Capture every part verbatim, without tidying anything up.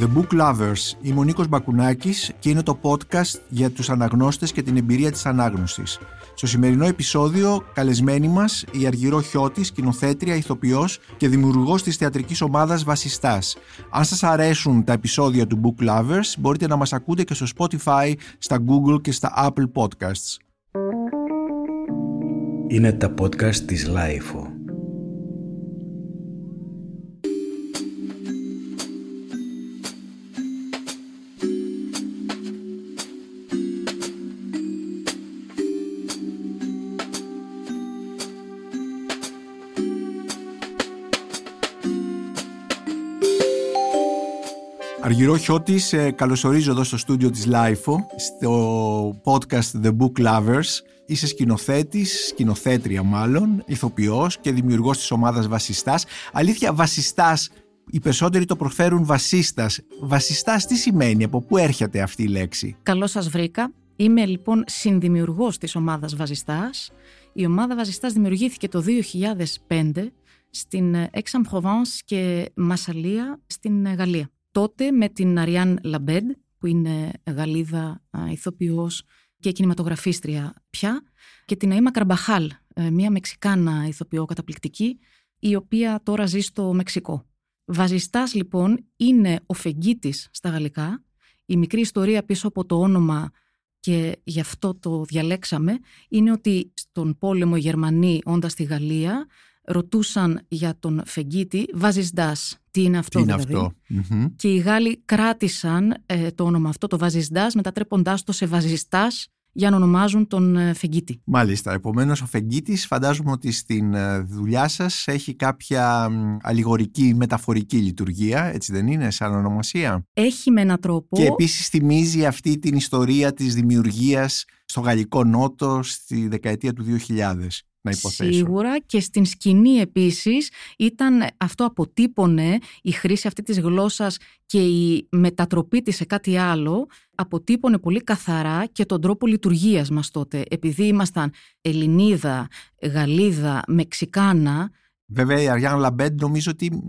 The Book Lovers. Είμαι ο Νίκος Μπακουνάκης και είναι το podcast για τους αναγνώστες και την εμπειρία της ανάγνωσης. Στο σημερινό επεισόδιο, καλεσμένη μας η Αργυρώ Χιώτη, σκηνοθέτρια, ηθοποιός και δημιουργός της θεατρικής ομάδας Βασιστάς. Αν σας αρέσουν τα επεισόδια του Book Lovers, μπορείτε να μας ακούτε και στο Spotify, στα Google και στα Apple Podcasts. Είναι τα podcast της λάιφο. Αργυρώ Χιώτη, σε καλωσορίζω εδώ στο στούντιο της λάιφο, στο podcast The Book Lovers. Είσαι σκηνοθέτης, σκηνοθέτρια μάλλον, ηθοποιός και δημιουργός της ομάδας Βασιστάς. Αλήθεια, Βασιστάς, οι περισσότεροι το προφέρουν Βασίστας. Βασιστάς τι σημαίνει, από πού έρχεται αυτή η λέξη? Καλώς σας βρήκα. Είμαι λοιπόν συνδημιουργός της ομάδας Βασιστάς. Η ομάδα Βασιστάς δημιουργήθηκε το δύο χιλιάδες πέντε στην Aix-en-Provence και Μασσαλία στην Γαλλία. Τότε με την Αριάν Λαμπέντ, που είναι Γαλλίδα ηθοποιός και κινηματογραφίστρια πια, και την Αίμα Καρμπαχάλ, μια Μεξικάνα ηθοποιό καταπληκτική, η οποία τώρα ζει στο Μεξικό. Βασιστάς λοιπόν είναι ο φεγγίτης στα γαλλικά, η μικρή ιστορία πίσω από το όνομα και γι' αυτό το διαλέξαμε, είναι ότι στον πόλεμο οι Γερμανοί όντας στη Γαλλία ρωτούσαν για τον φεγγίτη Βασιστάς. Τι είναι αυτό, τι είναι δηλαδή. Αυτό. Mm-hmm. Και οι Γάλλοι κράτησαν ε, το όνομα αυτό, το Βασιστάς, μετατρέποντάς το σε Βασιστάς για να ονομάζουν τον ε, φεγγίτη. Μάλιστα. Επομένως, ο φεγγίτης φαντάζομαι ότι στην ε, δουλειά σας έχει κάποια αλληγορική, μεταφορική λειτουργία, έτσι δεν είναι, σαν ονομασία? Έχει με έναν τρόπο. Και επίσης θυμίζει αυτή την ιστορία της δημιουργίας στο Γαλλικό Νότο στη δεκαετία του δύο χιλιάδες. Σίγουρα, και στην σκηνή επίσης ήταν αυτό, αποτύπωνε η χρήση αυτή της γλώσσας και η μετατροπή της σε κάτι άλλο, αποτύπωνε πολύ καθαρά και τον τρόπο λειτουργίας μας τότε, επειδή ήμασταν Ελληνίδα, Γαλλίδα, Μεξικάνα. Βέβαια η Αριάν Λαμπέντ νομίζω ότι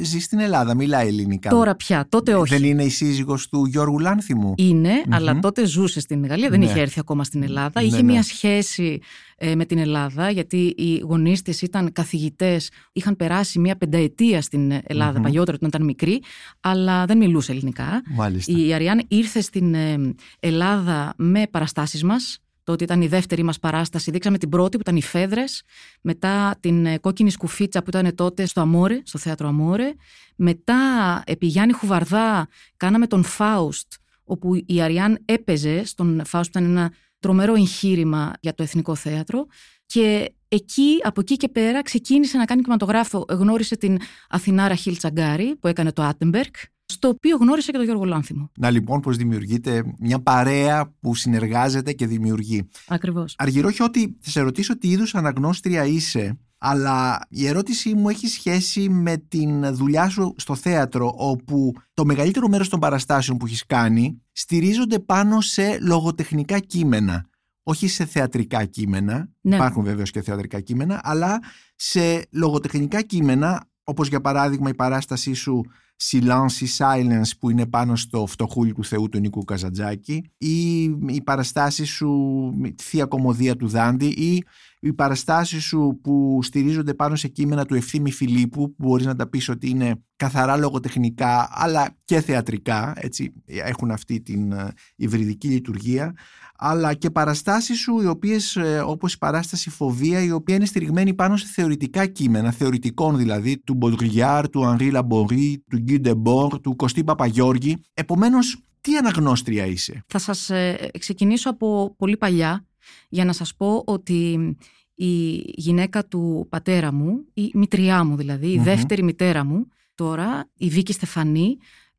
ζει στην Ελλάδα, μιλάει ελληνικά. Τώρα πια, τότε όχι. Δεν είναι η σύζυγος του Γιώργου Λάνθιμου? Είναι, mm-hmm. αλλά τότε ζούσε στην Γαλλία, δεν ναι. είχε έρθει ακόμα στην Ελλάδα. Ναι, είχε ναι. μια σχέση ε, με την Ελλάδα, γιατί οι γονείς της ήταν καθηγητές, είχαν περάσει μια πενταετία στην Ελλάδα mm-hmm. παλιότερα, όταν ήταν μικρή, αλλά δεν μιλούσε ελληνικά. Μάλιστα. Η Αριάν ήρθε στην ε, Ελλάδα με παραστάσεις μας. Τότε ήταν η δεύτερη μας παράσταση. Δείξαμε την πρώτη που ήταν οι Φέδρες, μετά την Κόκκινη Σκουφίτσα που ήταν τότε στο Αμόρε, στο θέατρο Αμόρε. Μετά επί Γιάννη Χουβαρδά κάναμε τον Φάουστ, όπου η Αριάν έπαιζε στον Φάουστ, που ήταν ένα τρομερό εγχείρημα για το Εθνικό Θέατρο. Και εκεί, από εκεί και πέρα ξεκίνησε να κάνει κινηματογράφο. Γνώρισε την Αθηνά Ραχίλ Τσαγκάρη που έκανε το Άτεμπερκ, στο οποίο γνώρισε και τον Γιώργο Λάνθιμο. Να λοιπόν πως δημιουργείται μια παρέα που συνεργάζεται και δημιουργεί. Ακριβώς. Αργυρώ Χιώτη, θα σε ρωτήσω τι είδους αναγνώστρια είσαι, αλλά η ερώτησή μου έχει σχέση με την δουλειά σου στο θέατρο, όπου το μεγαλύτερο μέρος των παραστάσεων που έχεις κάνει στηρίζονται πάνω σε λογοτεχνικά κείμενα. Όχι σε θεατρικά κείμενα, ναι. υπάρχουν βέβαιως και θεατρικά κείμενα, αλλά σε λογοτεχνικά κείμενα, όπως για παράδειγμα η παράστασή σου Silence Silence που είναι πάνω στο Φτωχούλι του Θεού του Νίκου Καζαντζάκη, ή η παραστάση σου τη Θεία Κωμωδία του Δάντη, ή οι παραστάσεις σου που στηρίζονται πάνω σε κείμενα του Ευθύμη Φιλίππου, που μπορείς να τα πεις ότι είναι καθαρά λογοτεχνικά αλλά και θεατρικά, έτσι, έχουν αυτή την υβριδική λειτουργία, αλλά και παραστάσεις σου οι οποίες, όπως η παράσταση Φοβία, η οποία είναι στηριγμένη πάνω σε θεωρητικά κείμενα, θεωρητικών δηλαδή, του Μποντριγιάρ, του Ανρί Λα Μπορί, του Ντεμπορ, του Κωστή Παπαγιώργη. Επομένως, τι αναγνώστρια είσαι? Θα σας ε, ξεκινήσω από πολύ παλιά για να σας πω ότι η γυναίκα του πατέρα μου, η μητριά μου δηλαδή, η mm-hmm. δεύτερη μητέρα μου τώρα, η Βίκη Στεφανή,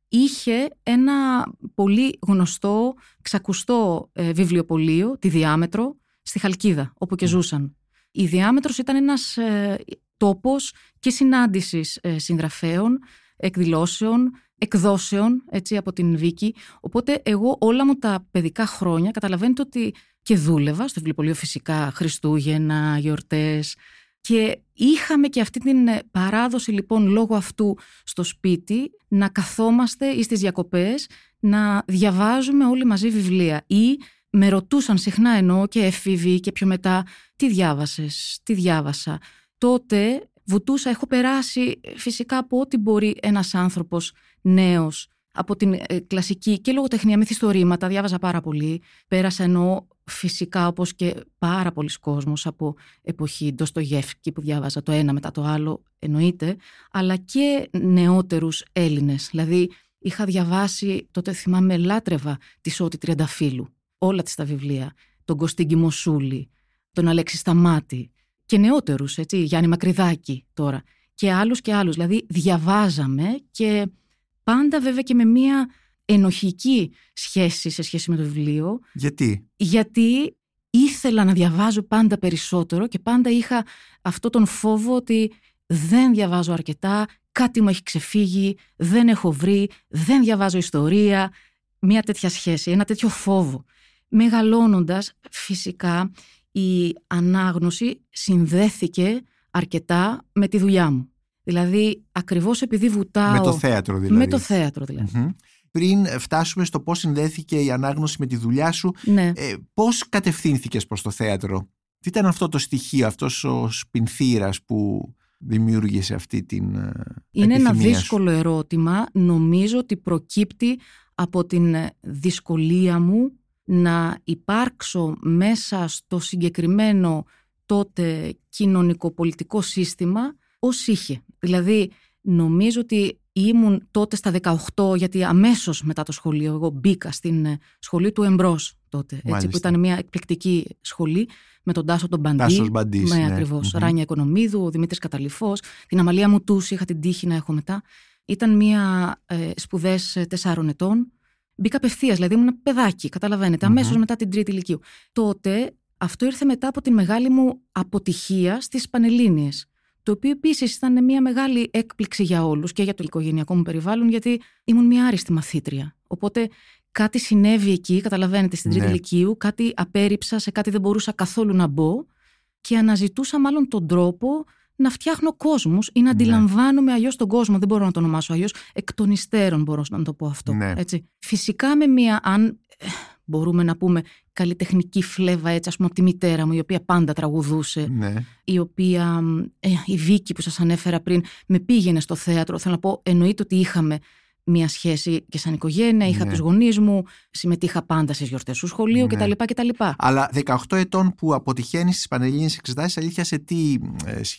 είχε ένα πολύ γνωστό, ξακουστό ε, βιβλιοπωλείο, τη Διάμετρο, στη Χαλκίδα, όπου και mm. ζούσαν. Η Διάμετρος ήταν ένας ε, τόπος και συνάντησης ε, συγγραφέων, εκδηλώσεων, εκδόσεων, έτσι, από την Βίκη. Οπότε εγώ όλα μου τα παιδικά χρόνια, καταλαβαίνετε ότι και δούλευα στο βιβλιοπωλείο, φυσικά Χριστούγεννα, γιορτές, Και είχαμε και αυτή την παράδοση λοιπόν λόγω αυτού στο σπίτι να καθόμαστε ή στις διακοπές να διαβάζουμε όλοι μαζί βιβλία ή με ρωτούσαν συχνά ενώ και εφήβοι και πιο μετά τι διάβασες, τι διάβασα. Τότε βουτούσα, έχω περάσει φυσικά από ό,τι μπορεί ένας άνθρωπος νέος από την ε, κλασική και λογοτεχνία μυθιστορήματα, διάβαζα πάρα πολύ. Πέρασα ενώ φυσικά όπως και πάρα πολλοί κόσμος από εποχή Ντοστογιέφσκι που διάβαζα το ένα μετά το άλλο εννοείται, αλλά και νεότερους Έλληνες. Δηλαδή είχα διαβάσει, τότε θυμάμαι λάτρευα τη Ότη Τριανταφύλλου, όλα της τα βιβλία, τον Κωστή Μουρσελά, τον Αλέξη Σταμάτη και νεότερους, έτσι, Γιάννη Μακρυδάκη τώρα και άλλους και άλλους. Δηλαδή διαβάζαμε και... Πάντα βέβαια και με μια ενοχική σχέση σε σχέση με το βιβλίο. Γιατί? Γιατί ήθελα να διαβάζω πάντα περισσότερο και πάντα είχα αυτό τον φόβο ότι δεν διαβάζω αρκετά, κάτι μου έχει ξεφύγει, δεν έχω βρει, δεν διαβάζω ιστορία. Μια τέτοια σχέση, ένα τέτοιο φόβο. Μεγαλώνοντας φυσικά η ανάγνωση συνδέθηκε αρκετά με τη δουλειά μου. Δηλαδή, ακριβώς επειδή βουτάω... Με το θέατρο δηλαδή. Με το θέατρο δηλαδή. Mm-hmm. Πριν φτάσουμε στο πώς συνδέθηκε η ανάγνωση με τη δουλειά σου, ναι. ε, πώς κατευθύνθηκες προς το θέατρο? Τι ήταν αυτό το στοιχείο, αυτός ο σπινθήρας που δημιούργησε αυτή την επιθυμία? Είναι ένα δύσκολο σου ερώτημα. Νομίζω ότι προκύπτει από την δυσκολία μου να υπάρξω μέσα στο συγκεκριμένο τότε κοινωνικοπολιτικό σύστημα ως είχε. Δηλαδή, νομίζω ότι ήμουν τότε στα δεκαοκτώ, γιατί αμέσως μετά το σχολείο, εγώ μπήκα στην σχολή του Εμπρός τότε, έτσι, που ήταν μια εκπληκτική σχολή με τον Τάσο τον Μπαντή, Μπαντής, με ναι. ακριβώς, mm-hmm. Ράνια Οικονομίδου, ο Δημήτρης Καταλήφος, την Αμαλία μου τους είχα την τύχη να έχω μετά. Ήταν μια ε, σπουδές τεσσάρων ετών. Μπήκα απευθείας, δηλαδή ήμουν ένα παιδάκι, καταλαβαίνετε, αμέσως mm-hmm. μετά την τρίτη ηλικίου. Τότε αυτό ήρθε μετά από την μεγάλη μου αποτυχία στις Πανελλήνιες, το οποίο επίσης ήταν μια μεγάλη έκπληξη για όλους και για το οικογενειακό μου περιβάλλον, γιατί ήμουν μια άριστη μαθήτρια. Οπότε κάτι συνέβη εκεί, καταλαβαίνετε, στην τρίτη ναι. ηλικίου, κάτι απέρριψα, σε κάτι δεν μπορούσα καθόλου να μπω και αναζητούσα μάλλον τον τρόπο να φτιάχνω κόσμους ή να αντιλαμβάνομαι αλλιώς τον κόσμο. Δεν μπορώ να το ονομάσω αλλιώς, εκ των υστέρων μπορώ να το πω αυτό. Ναι. Έτσι. Φυσικά με μια, αν μπορούμε να πούμε, καλλιτεχνική φλέβα, έτσι, ας πούμε, από τη μητέρα μου, η οποία πάντα τραγουδούσε, ναι. η οποία, ε, η Βίκη που σας ανέφερα πριν, με πήγαινε στο θέατρο. Θέλω να πω, εννοείται ότι είχαμε μια σχέση και σαν οικογένεια, είχα ναι. τους γονείς μου, συμμετείχα πάντα στις γιορτές του σχολείου ναι. κτλ. Αλλά δεκαοκτώ ετών που αποτυχαίνεις στις Πανελλήνιες εξετάσεις, αλήθεια σε, τι,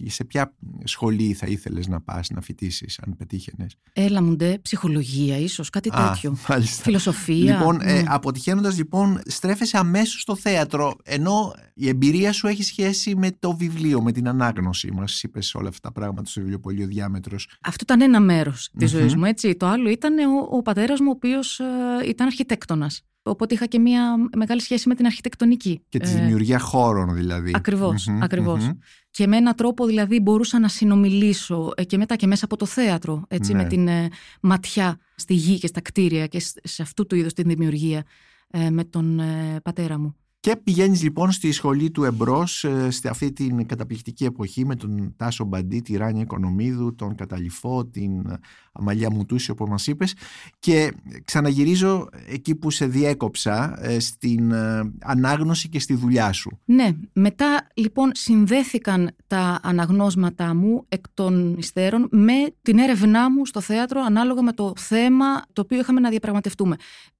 σε ποια σχολή θα ήθελες να πας να φοιτήσεις, αν πετύχαινες? Έλα μου ντε, ψυχολογία ίσως, κάτι Α, τέτοιο. Μάλιστα. Φιλοσοφία. Λοιπόν, ναι. ε, αποτυχαίνοντας, λοιπόν, στρέφεσαι αμέσως στο θέατρο, ενώ η εμπειρία σου έχει σχέση με το βιβλίο, με την ανάγνωση. Μας είπες όλα αυτά τα πράγματα στο βιβλιοπωλείο Διάμετρος. Αυτό ήταν ένα μέρος mm-hmm. της ζωής μου, έτσι. Το άλλο ήταν ο, ο πατέρας μου, ο οποίος ε, ήταν αρχιτέκτονας. Οπότε είχα και μια μεγάλη σχέση με την αρχιτεκτονική. Και τη ε, δημιουργία χώρων δηλαδή. Ακριβώς, mm-hmm, ακριβώς. Mm-hmm. Και με έναν τρόπο δηλαδή μπορούσα να συνομιλήσω ε, και μετά και μέσα από το θέατρο, έτσι, ναι. με την ε, ματιά στη γη και στα κτίρια και σε, σε αυτού του είδους την δημιουργία ε, με τον ε, πατέρα μου. Και πηγαίνεις λοιπόν στη σχολή του Εμπρός, ε, σε αυτή την καταπληκτική εποχή με τον Τάσο Μπαντή, τη Ράνια Οικονομίδου, τον Καταληφό, την Αμαλία Μουτούση, όπως μας είπες. Και ξαναγυρίζω εκεί που σε διέκοψα, ε, στην ε, ανάγνωση και στη δουλειά σου. Ναι, μετά λοιπόν συνδέθηκαν τα αναγνώσματα μου εκ των υστέρων με την έρευνά μου στο θέατρο, ανάλογα με το θέμα το οποίο είχαμε να διαπραγματευτούμε.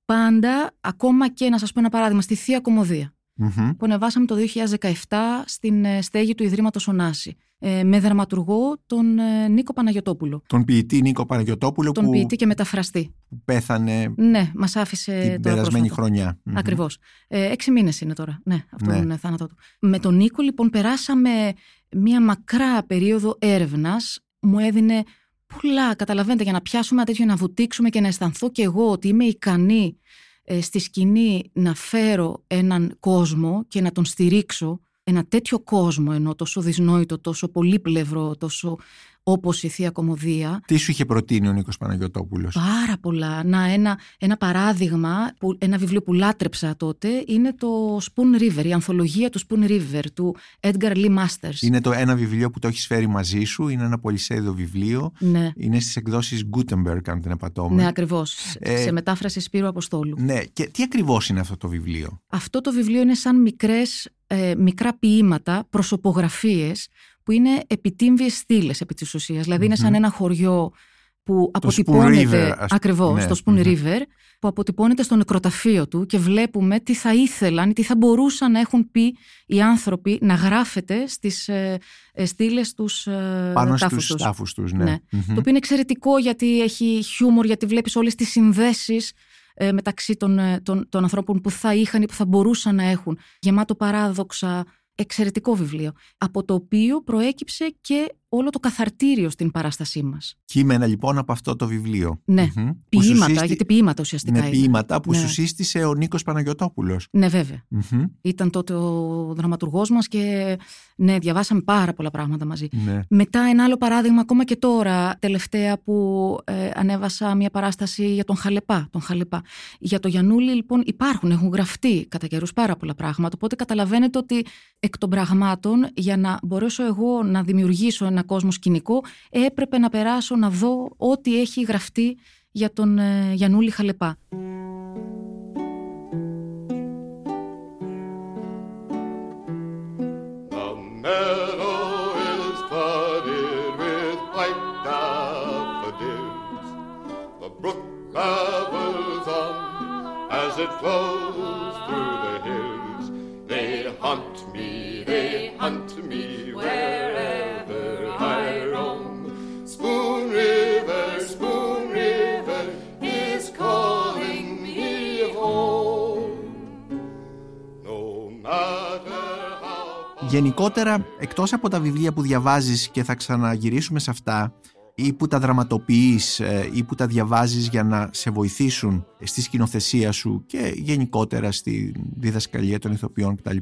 Πάντα, ακόμα και να σας πω ένα παράδειγμα, στη Θεία Κωμωδία, mm-hmm. που ανεβάσαμε το δύο χιλιάδες δεκαεπτά στην στέγη του Ιδρύματος Ωνάση, με δραματουργό τον Νίκο Παναγιωτόπουλο. Τον ποιητή Νίκο Παναγιωτόπουλο. Τον που... ποιητή και μεταφραστή. Που πέθανε. Ναι, μας άφησε την περασμένη χρονιά. Mm-hmm. Ακριβώς. Ε, έξι μήνες είναι τώρα. Ναι, αυτό ναι. είναι θάνατό του. Με τον Νίκο, λοιπόν, περάσαμε μία μακρά περίοδο έρευνας. Μου έδινε πολλά, καταλαβαίνετε, για να πιάσουμε ένα τέτοιο, να βουτήξουμε και να αισθανθώ και εγώ ότι είμαι ικανή ε, στη σκηνή να φέρω έναν κόσμο και να τον στηρίξω, ένα τέτοιο κόσμο, ενώ τόσο δυσνόητο, τόσο πολύπλευρο, τόσο όπως η Θεία Κωμωδία. Τι σου είχε προτείνει ο Νίκος Παναγιωτόπουλος? Πάρα πολλά. Να, ένα, ένα παράδειγμα, που, ένα βιβλίο που λάτρεψα τότε, είναι το Spoon River, η ανθολογία του Spoon River, του Edgar Lee Masters. Είναι το ένα βιβλίο που το έχεις φέρει μαζί σου, είναι ένα πολυσέδιο βιβλίο. Ναι. Είναι στις εκδόσεις Gutenberg, αν δεν απατώμε. Ναι, ακριβώς. Ε, σε μετάφραση Σπύρου Αποστόλου. Ναι. Και τι ακριβώς είναι αυτό το βιβλίο? Αυτό το βιβλίο είναι σαν μικρές, ε, μικρά ποίηματα, προσωπογραφίες, που είναι επιτύμβιες στήλες επί της ουσίας. Δηλαδή, mm-hmm. είναι σαν ένα χωριό που αποτυπώνεται. River, ας... Ακριβώς, ναι, το Spoon mm-hmm. River, που αποτυπώνεται στο νεκροταφείο του και βλέπουμε τι θα ήθελαν ή τι θα μπορούσαν να έχουν πει οι άνθρωποι να γράφεται στις ε, ε, στήλες τους ε, πάνω στους τάφους τους. Ναι. Ναι. Mm-hmm. Το οποίο είναι εξαιρετικό, γιατί έχει χιούμορ, γιατί βλέπεις όλες τις συνδέσεις ε, μεταξύ των, των, των ανθρώπων που θα είχαν ή που θα μπορούσαν να έχουν. Γεμάτο παράδοξα. Εξαιρετικό βιβλίο, από το οποίο προέκυψε και όλο το καθαρτήριο στην παράστασή μας. Κείμενα λοιπόν από αυτό το βιβλίο. Ναι, mm-hmm. ποίηματα, σύστη... γιατί ποίηματα ουσιαστικά είναι. Ποίηματα που ναι. σου σύστησε ο Νίκος Παναγιωτόπουλος. Ναι, βέβαια. Mm-hmm. Ήταν τότε ο δραματουργός μας και ναι, διαβάσαμε πάρα πολλά πράγματα μαζί. Ναι. Μετά ένα άλλο παράδειγμα, ακόμα και τώρα, τελευταία που ε, ανέβασα μια παράσταση για τον Χαλεπά, τον Χαλεπά. Για τον Γιαννούλη λοιπόν υπάρχουν, έχουν γραφτεί κατά καιρούς πάρα πολλά πράγματα, οπότε καταλαβαίνετε ότι εκ των πραγμάτων, για να μπορέσω εγώ να δημιουργήσω ένα κόσμο σκηνικό, έπρεπε να περάσω να δω ό,τι έχει γραφτεί για τον ε, Γιαννούλη Χαλεπά. Γενικότερα, εκτός από τα βιβλία που διαβάζεις και θα ξαναγυρίσουμε σε αυτά, ή που τα δραματοποιείς ή που τα διαβάζεις για να σε βοηθήσουν στη σκηνοθεσία σου και γενικότερα στη διδασκαλία των ηθοποιών κτλ,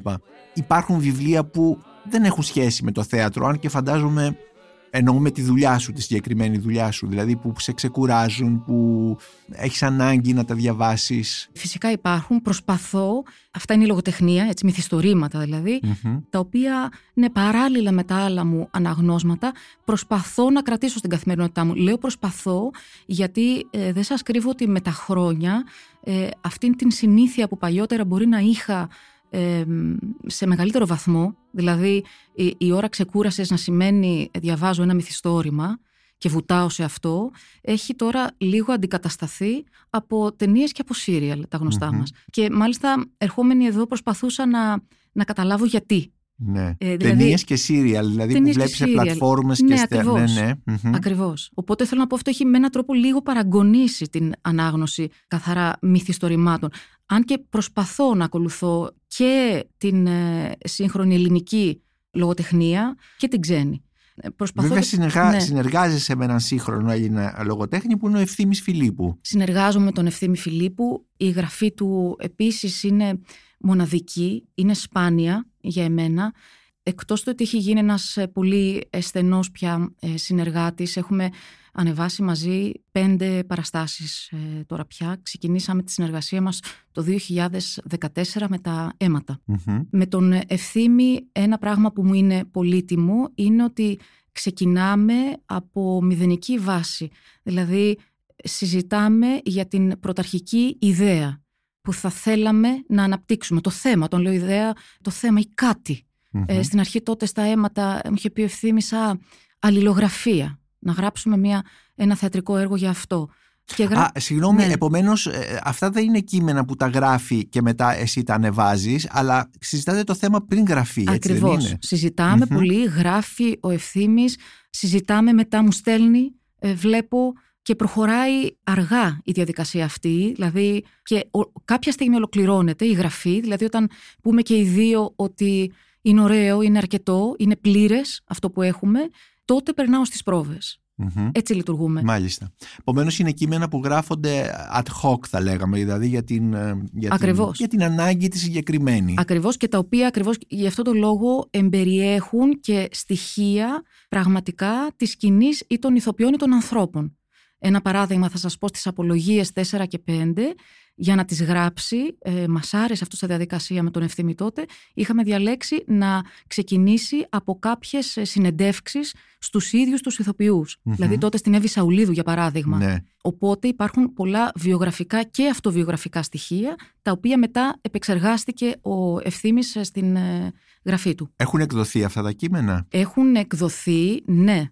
υπάρχουν βιβλία που δεν έχουν σχέση με το θέατρο, αν και φαντάζομαι εννοούμε τη δουλειά σου, τη συγκεκριμένη δουλειά σου, δηλαδή που σε ξεκουράζουν, που έχεις ανάγκη να τα διαβάσεις? Φυσικά υπάρχουν, προσπαθώ. Αυτά είναι η λογοτεχνία, έτσι, μυθιστορήματα δηλαδή, mm-hmm. τα οποία είναι παράλληλα με τα άλλα μου αναγνώσματα. Προσπαθώ να κρατήσω στην καθημερινότητά μου. Λέω προσπαθώ, γιατί ε, δεν σας κρύβω ότι με τα χρόνια ε, αυτήν την συνήθεια που παλιότερα μπορεί να είχα σε μεγαλύτερο βαθμό, δηλαδή η, η ώρα ξεκούρασης να σημαίνει διαβάζω ένα μυθιστόρημα και βουτάω σε αυτό, έχει τώρα λίγο αντικατασταθεί από ταινίες και από σύριαλ, τα γνωστά mm-hmm. μας. Και μάλιστα ερχόμενοι εδώ προσπαθούσα να, να καταλάβω γιατί. Ναι. Ε, δηλαδή, ταινίες και σύριαλ, δηλαδή που βλέπεις σε πλατφόρμες και, ναι, και στερνέ. Ακριβώς. Ναι, ναι. Ακριβώς. Οπότε θέλω να πω, αυτό έχει με έναν τρόπο λίγο παραγκονίσει την ανάγνωση καθαρά μυθιστορημάτων. Αν και προσπαθώ να ακολουθώ και την ε, σύγχρονη ελληνική λογοτεχνία και την ξένη. Προσπαθώ Βέβαια, και... συνεργα... ναι. συνεργάζεσαι με έναν σύγχρονο Έλληνα λογοτέχνη που είναι ο Ευθύμης Φιλίππου. Συνεργάζομαι με τον Ευθύμη Φιλίππου. Η γραφή του επίσης είναι μοναδική, είναι σπάνια για εμένα. Εκτός του ότι έχει γίνει ένας πολύ στενός πια συνεργάτης, έχουμε ανεβάσει μαζί πέντε παραστάσεις τώρα πια. Ξεκινήσαμε τη συνεργασία μας το δύο χιλιάδες δεκατέσσερα με τα αίματα. Mm-hmm. Με τον Ευθύμη ένα πράγμα που μου είναι πολύτιμο είναι ότι ξεκινάμε από μηδενική βάση. Δηλαδή συζητάμε για την πρωταρχική ιδέα που θα θέλαμε να αναπτύξουμε. Το θέμα, τον λέω ιδέα, το θέμα ή κάτι. Mm-hmm. Ε, στην αρχή τότε στα αίματα μου είχε πει ο Ευθύμης αλληλογραφία, να γράψουμε μια, ένα θεατρικό έργο για αυτό. Και γρα... Α, συγγνώμη, ναι. Επομένως ε, αυτά δεν είναι κείμενα που τα γράφει και μετά εσύ τα ανεβάζεις, αλλά συζητάτε το θέμα πριν γραφεί, έτσι? Ακριβώς. Δεν είναι? Συζητάμε mm-hmm. πολύ, γράφει ο Ευθύμης, συζητάμε, μετά μου στέλνει, ε, βλέπω και προχωράει αργά η διαδικασία αυτή, δηλαδή και ο, κάποια στιγμή ολοκληρώνεται η γραφή, δηλαδή όταν πούμε και οι δύο ότι είναι ωραίο, είναι αρκετό, είναι πλήρες αυτό που έχουμε, τότε περνάω στις πρόβες. Mm-hmm. Έτσι λειτουργούμε. Μάλιστα. Επομένως είναι κείμενα που γράφονται ad hoc, θα λέγαμε, δηλαδή για την, για την, για την ανάγκη τη συγκεκριμένη. Ακριβώς, και τα οποία ακριβώς γι' αυτό το λόγο εμπεριέχουν και στοιχεία πραγματικά της σκηνής ή των ηθοποιών ή των ανθρώπων. Ένα παράδειγμα θα σας πω στις απολογίες τέσσερα και πέντε, για να τις γράψει, ε, μας άρεσε αυτό στη διαδικασία με τον Ευθύμη τότε, είχαμε διαλέξει να ξεκινήσει από κάποιες συνεντεύξεις στους ίδιους τους ηθοποιούς. Mm-hmm. Δηλαδή τότε στην Εύη Σαουλίδου, για παράδειγμα. Ναι. Οπότε υπάρχουν πολλά βιογραφικά και αυτοβιογραφικά στοιχεία, τα οποία μετά επεξεργάστηκε ο Ευθύμης στην ε, γραφή του. Έχουν εκδοθεί αυτά τα κείμενα? Έχουν εκδοθεί, ναι.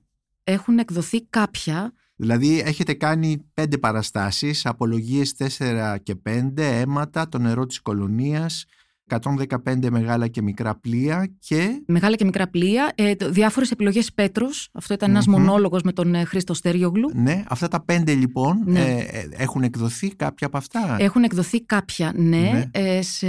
Έχουν εκδοθεί κάποια. Δηλαδή έχετε κάνει πέντε παραστάσεις, απολογίες τέσσερα και πέντε, αίματα, το νερό της κολονίας, εκατόν δεκαπέντε μεγάλα και μικρά πλοία και... Μεγάλα και μικρά πλοία, ε, διάφορες επιλογές Πέτρος, αυτό ήταν mm-hmm. ένας μονόλογος με τον Χρήστο Στέριογλου. Ναι, αυτά τα πέντε λοιπόν, ναι. ε, έχουν εκδοθεί κάποια από αυτά? Έχουν εκδοθεί κάποια, ναι, ναι. Ε, σε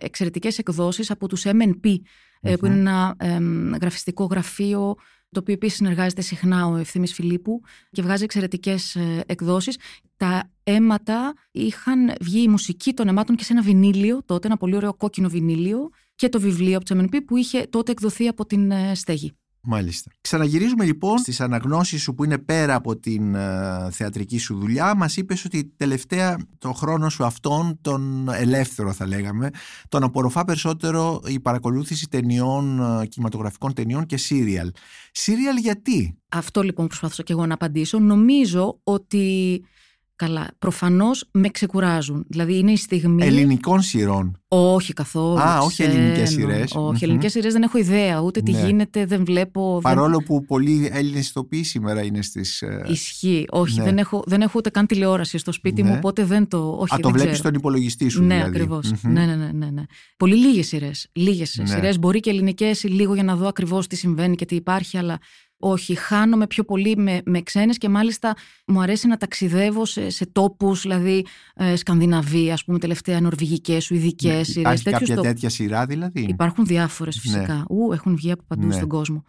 εξαιρετικές εκδόσεις από τους εμ εν πι, mm-hmm. που είναι ένα ε, ε, γραφιστικό γραφείο, το οποίο επίσης συνεργάζεται συχνά ο Ευθύμης Φιλίππου και βγάζει εξαιρετικές εκδόσεις. Τα αίματα είχαν βγει, η μουσική των αιμάτων, και σε ένα βινίλιο τότε, ένα πολύ ωραίο κόκκινο βινίλιο, και το βιβλίο από το εμ εν πι που είχε τότε εκδοθεί από την Στέγη. Μάλιστα. Ξαναγυρίζουμε λοιπόν στις αναγνώσεις σου που είναι πέρα από την ε, θεατρική σου δουλειά. Μας είπες ότι τελευταία το χρόνο σου αυτόν, τον ελεύθερο θα λέγαμε, τον απορροφά περισσότερο η παρακολούθηση ταινιών, ε, κινηματογραφικών ταινιών και σύριαλ. Σύριαλ γιατί? Αυτό λοιπόν προσπαθώ και εγώ να απαντήσω. Νομίζω ότι... Καλά, προφανώς με ξεκουράζουν. Δηλαδή είναι η στιγμή. Ελληνικών σειρών? Όχι καθόλου. Α, όχι ελληνικές σειρές. Όχι, mm-hmm. ελληνικές σειρές δεν έχω ιδέα ούτε τι ναι. γίνεται, δεν βλέπω. Παρόλο δεν... που πολλοί Έλληνες ηθοποιοί σήμερα είναι στις. Ισχύει, όχι. Ναι. Δεν, έχω, δεν έχω ούτε καν τηλεόραση στο σπίτι ναι. μου, οπότε δεν το. Όχι, α, το βλέπεις στον υπολογιστή σου, ναι, δηλαδή. Ακριβώς. Mm-hmm. Ναι, ναι, ναι, ναι. Πολύ λίγες σειρές. Λίγες ναι. σειρές. Μπορεί και ελληνικές λίγο για να δω ακριβώς τι συμβαίνει και τι υπάρχει, αλλά. Όχι, χάνομαι πιο πολύ με, με ξένες και μάλιστα μου αρέσει να ταξιδεύω σε, σε τόπους, δηλαδή ε, Σκανδιναβία, ας πούμε, τελευταία, νορβηγικές, σουηδικές σειρές. Υπάρχει κάποια στο... τέτοια σειρά, δηλαδή? Υπάρχουν διάφορες φυσικά. Ναι. Ου, έχουν βγει από παντού ναι. στον κόσμο.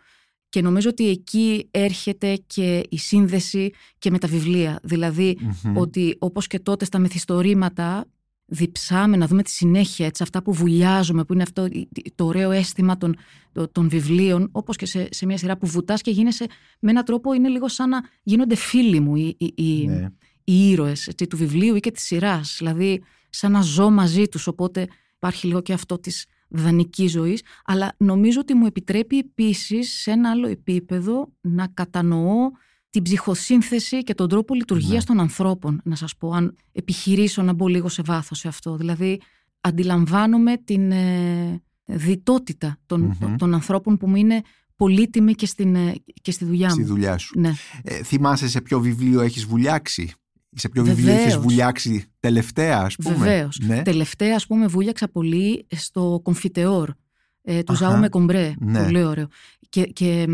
Και νομίζω ότι εκεί έρχεται και η σύνδεση και με τα βιβλία. Δηλαδή mm-hmm. ότι όπως και τότε στα μυθιστορήματα διψάμε να δούμε τη συνέχεια, έτσι, αυτά που βουλιάζουμε, που είναι αυτό το ωραίο αίσθημα των, των βιβλίων, όπως και σε, σε μια σειρά που βουτάς και γίνεσαι με έναν τρόπο, είναι λίγο σαν να γίνονται φίλοι μου οι, οι, ναι. οι ήρωες, έτσι, του βιβλίου ή και της σειράς, δηλαδή σαν να ζω μαζί τους, οπότε υπάρχει λίγο και αυτό της δανεικής ζωής, αλλά νομίζω ότι μου επιτρέπει επίσης σε ένα άλλο επίπεδο να κατανοώ την ψυχοσύνθεση και τον τρόπο λειτουργίας ναι. των ανθρώπων, να σας πω, αν επιχειρήσω να μπω λίγο σε βάθος σε αυτό. Δηλαδή, αντιλαμβάνομαι την ε, διτότητα των, mm-hmm. των ανθρώπων που μου είναι πολύτιμη και, στην, ε, και στη δουλειά μου. Στη δουλειά σου. Ναι. Ε, θυμάσαι σε ποιο βιβλίο έχεις βουλιάξει? Σε ποιο Βεβαίως. βιβλίο έχεις βουλιάξει τελευταία, ας πούμε? Βεβαίως. Ναι. Τελευταία, ας πούμε, βούλιαξα πολύ στο «Κομφιτεόρ». Ε, του Ζάου Μεκομπρέ, ναι. πολύ ωραίο. Και, και,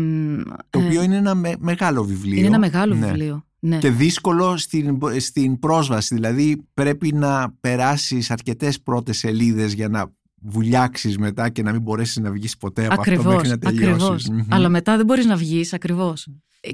το ε, οποίο είναι ένα με, μεγάλο βιβλίο. Είναι ένα μεγάλο ναι. βιβλίο. Ναι. Και δύσκολο στην, στην πρόσβαση. Δηλαδή πρέπει να περάσεις αρκετές πρώτες σελίδες για να βουλιάξεις μετά και να μην μπορέσεις να βγεις ποτέ από ακριβώς, αυτό μέχρι να τελειώσεις. Mm-hmm. Αλλά μετά δεν μπορείς να βγεις, ακριβώς.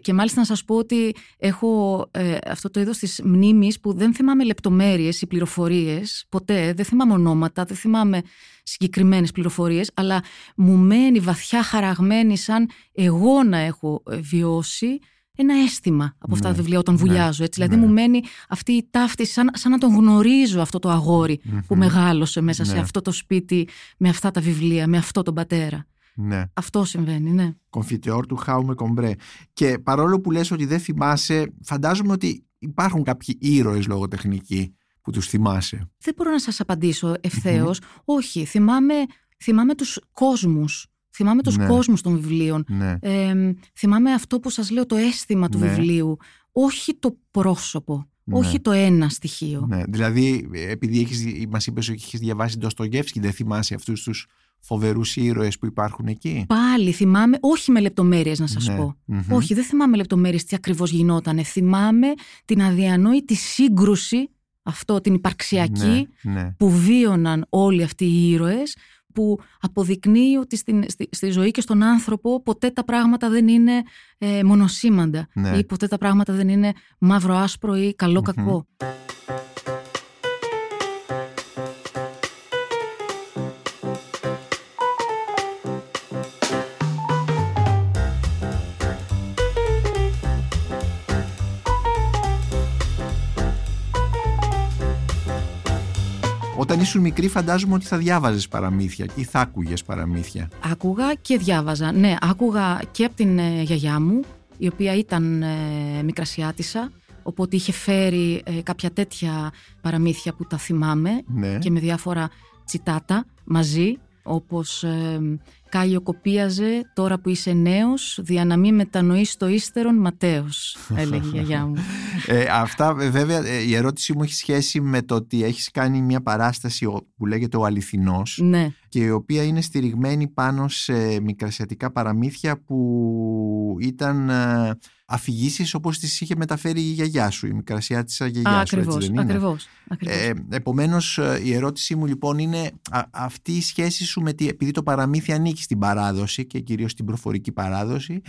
Και μάλιστα να σας πω ότι έχω ε, αυτό το είδος της μνήμης που δεν θυμάμαι λεπτομέρειες ή πληροφορίες, ποτέ, δεν θυμάμαι ονόματα, δεν θυμάμαι συγκεκριμένες πληροφορίες, αλλά μου μένει βαθιά χαραγμένη σαν εγώ να έχω βιώσει ένα αίσθημα από αυτά ναι, τα βιβλία όταν ναι, βουλιάζω. Έτσι. Ναι. Δηλαδή μου μένει αυτή η ταύτιση σαν, σαν να τον γνωρίζω αυτό το αγόρι mm-hmm. που μεγάλωσε μέσα ναι. σε αυτό το σπίτι, με αυτά τα βιβλία, με αυτό τον πατέρα. Ναι. Αυτό συμβαίνει, ναι. Κομφιτεόρ του Χάου Κομπρέ. Και παρόλο που λες ότι δεν θυμάσαι, φαντάζομαι ότι υπάρχουν κάποιοι ήρωες λογοτεχνικοί που τους θυμάσαι. Δεν μπορώ να σας απαντήσω ευθέως. Mm-hmm. Όχι, θυμάμαι, θυμάμαι τους κόσμους. Θυμάμαι τους ναι. κόσμους των βιβλίων. Ναι. Ε, θυμάμαι αυτό που σας λέω, το αίσθημα του ναι. βιβλίου. Όχι το πρόσωπο. Ναι. Όχι το ένα στοιχείο. Ναι. Δηλαδή, επειδή έχεις, μας είπες ότι έχεις διαβάσει Ντοστογιέφσκι, δεν θυμάσαι αυτούς τους φοβερούς ήρωες που υπάρχουν εκεί? Πάλι θυμάμαι, όχι με λεπτομέρειες να σας ναι. πω. Mm-hmm. Όχι, δεν θυμάμαι λεπτομέρειες τι ακριβώς γινότανε. Θυμάμαι την αδιανόητη σύγκρουση, αυτό, την υπαρξιακή, ναι. που βίωναν όλοι αυτοί οι ήρωες, που αποδεικνύει ότι στην, στη, στη ζωή και στον άνθρωπο ποτέ τα πράγματα δεν είναι ε, μονοσήμαντα, ναι. ή ποτέ τα πράγματα δεν είναι μαύρο-άσπρο ή καλό-κακό. Mm-hmm. Όταν ήσουν μικρή φαντάζομαι ότι θα διάβαζες παραμύθια ή θα άκουγες παραμύθια. Άκουγα και διάβαζα. Ναι, άκουγα και από την ε, γιαγιά μου, η οποία ήταν ε, μικρασιάτισσα, οπότε είχε φέρει ε, κάποια τέτοια παραμύθια που τα θυμάμαι, ναι. και με διάφορα τσιτάτα μαζί, όπως ε, «Κάλλιο κοπίαζε, τώρα που είσαι νέος, δια να μη μετανοείς το ύστερον Ματέος», έλεγε η γιαγιά μου. Ε, αυτά βέβαια, ε, η ερώτησή μου έχει σχέση με το ότι έχεις κάνει μια παράσταση που λέγεται «Ο Αληθινός», ναι. και η οποία είναι στηριγμένη πάνω σε μικρασιατικά παραμύθια που ήταν ε, αφηγήσεις όπως τις είχε μεταφέρει η γιαγιά σου, η μικρασιάτισσα γιαγιά Α, σου, ακριβώς, έτσι δεν είναι? Ακριβώς, ακριβώς. Ε, επομένως, η ερώτησή μου λοιπόν είναι α, αυτή η σχέση σου με τη, επειδή το παραμύθι ανήκει στην παράδοση και κυρίως στην προφορική παράδοση.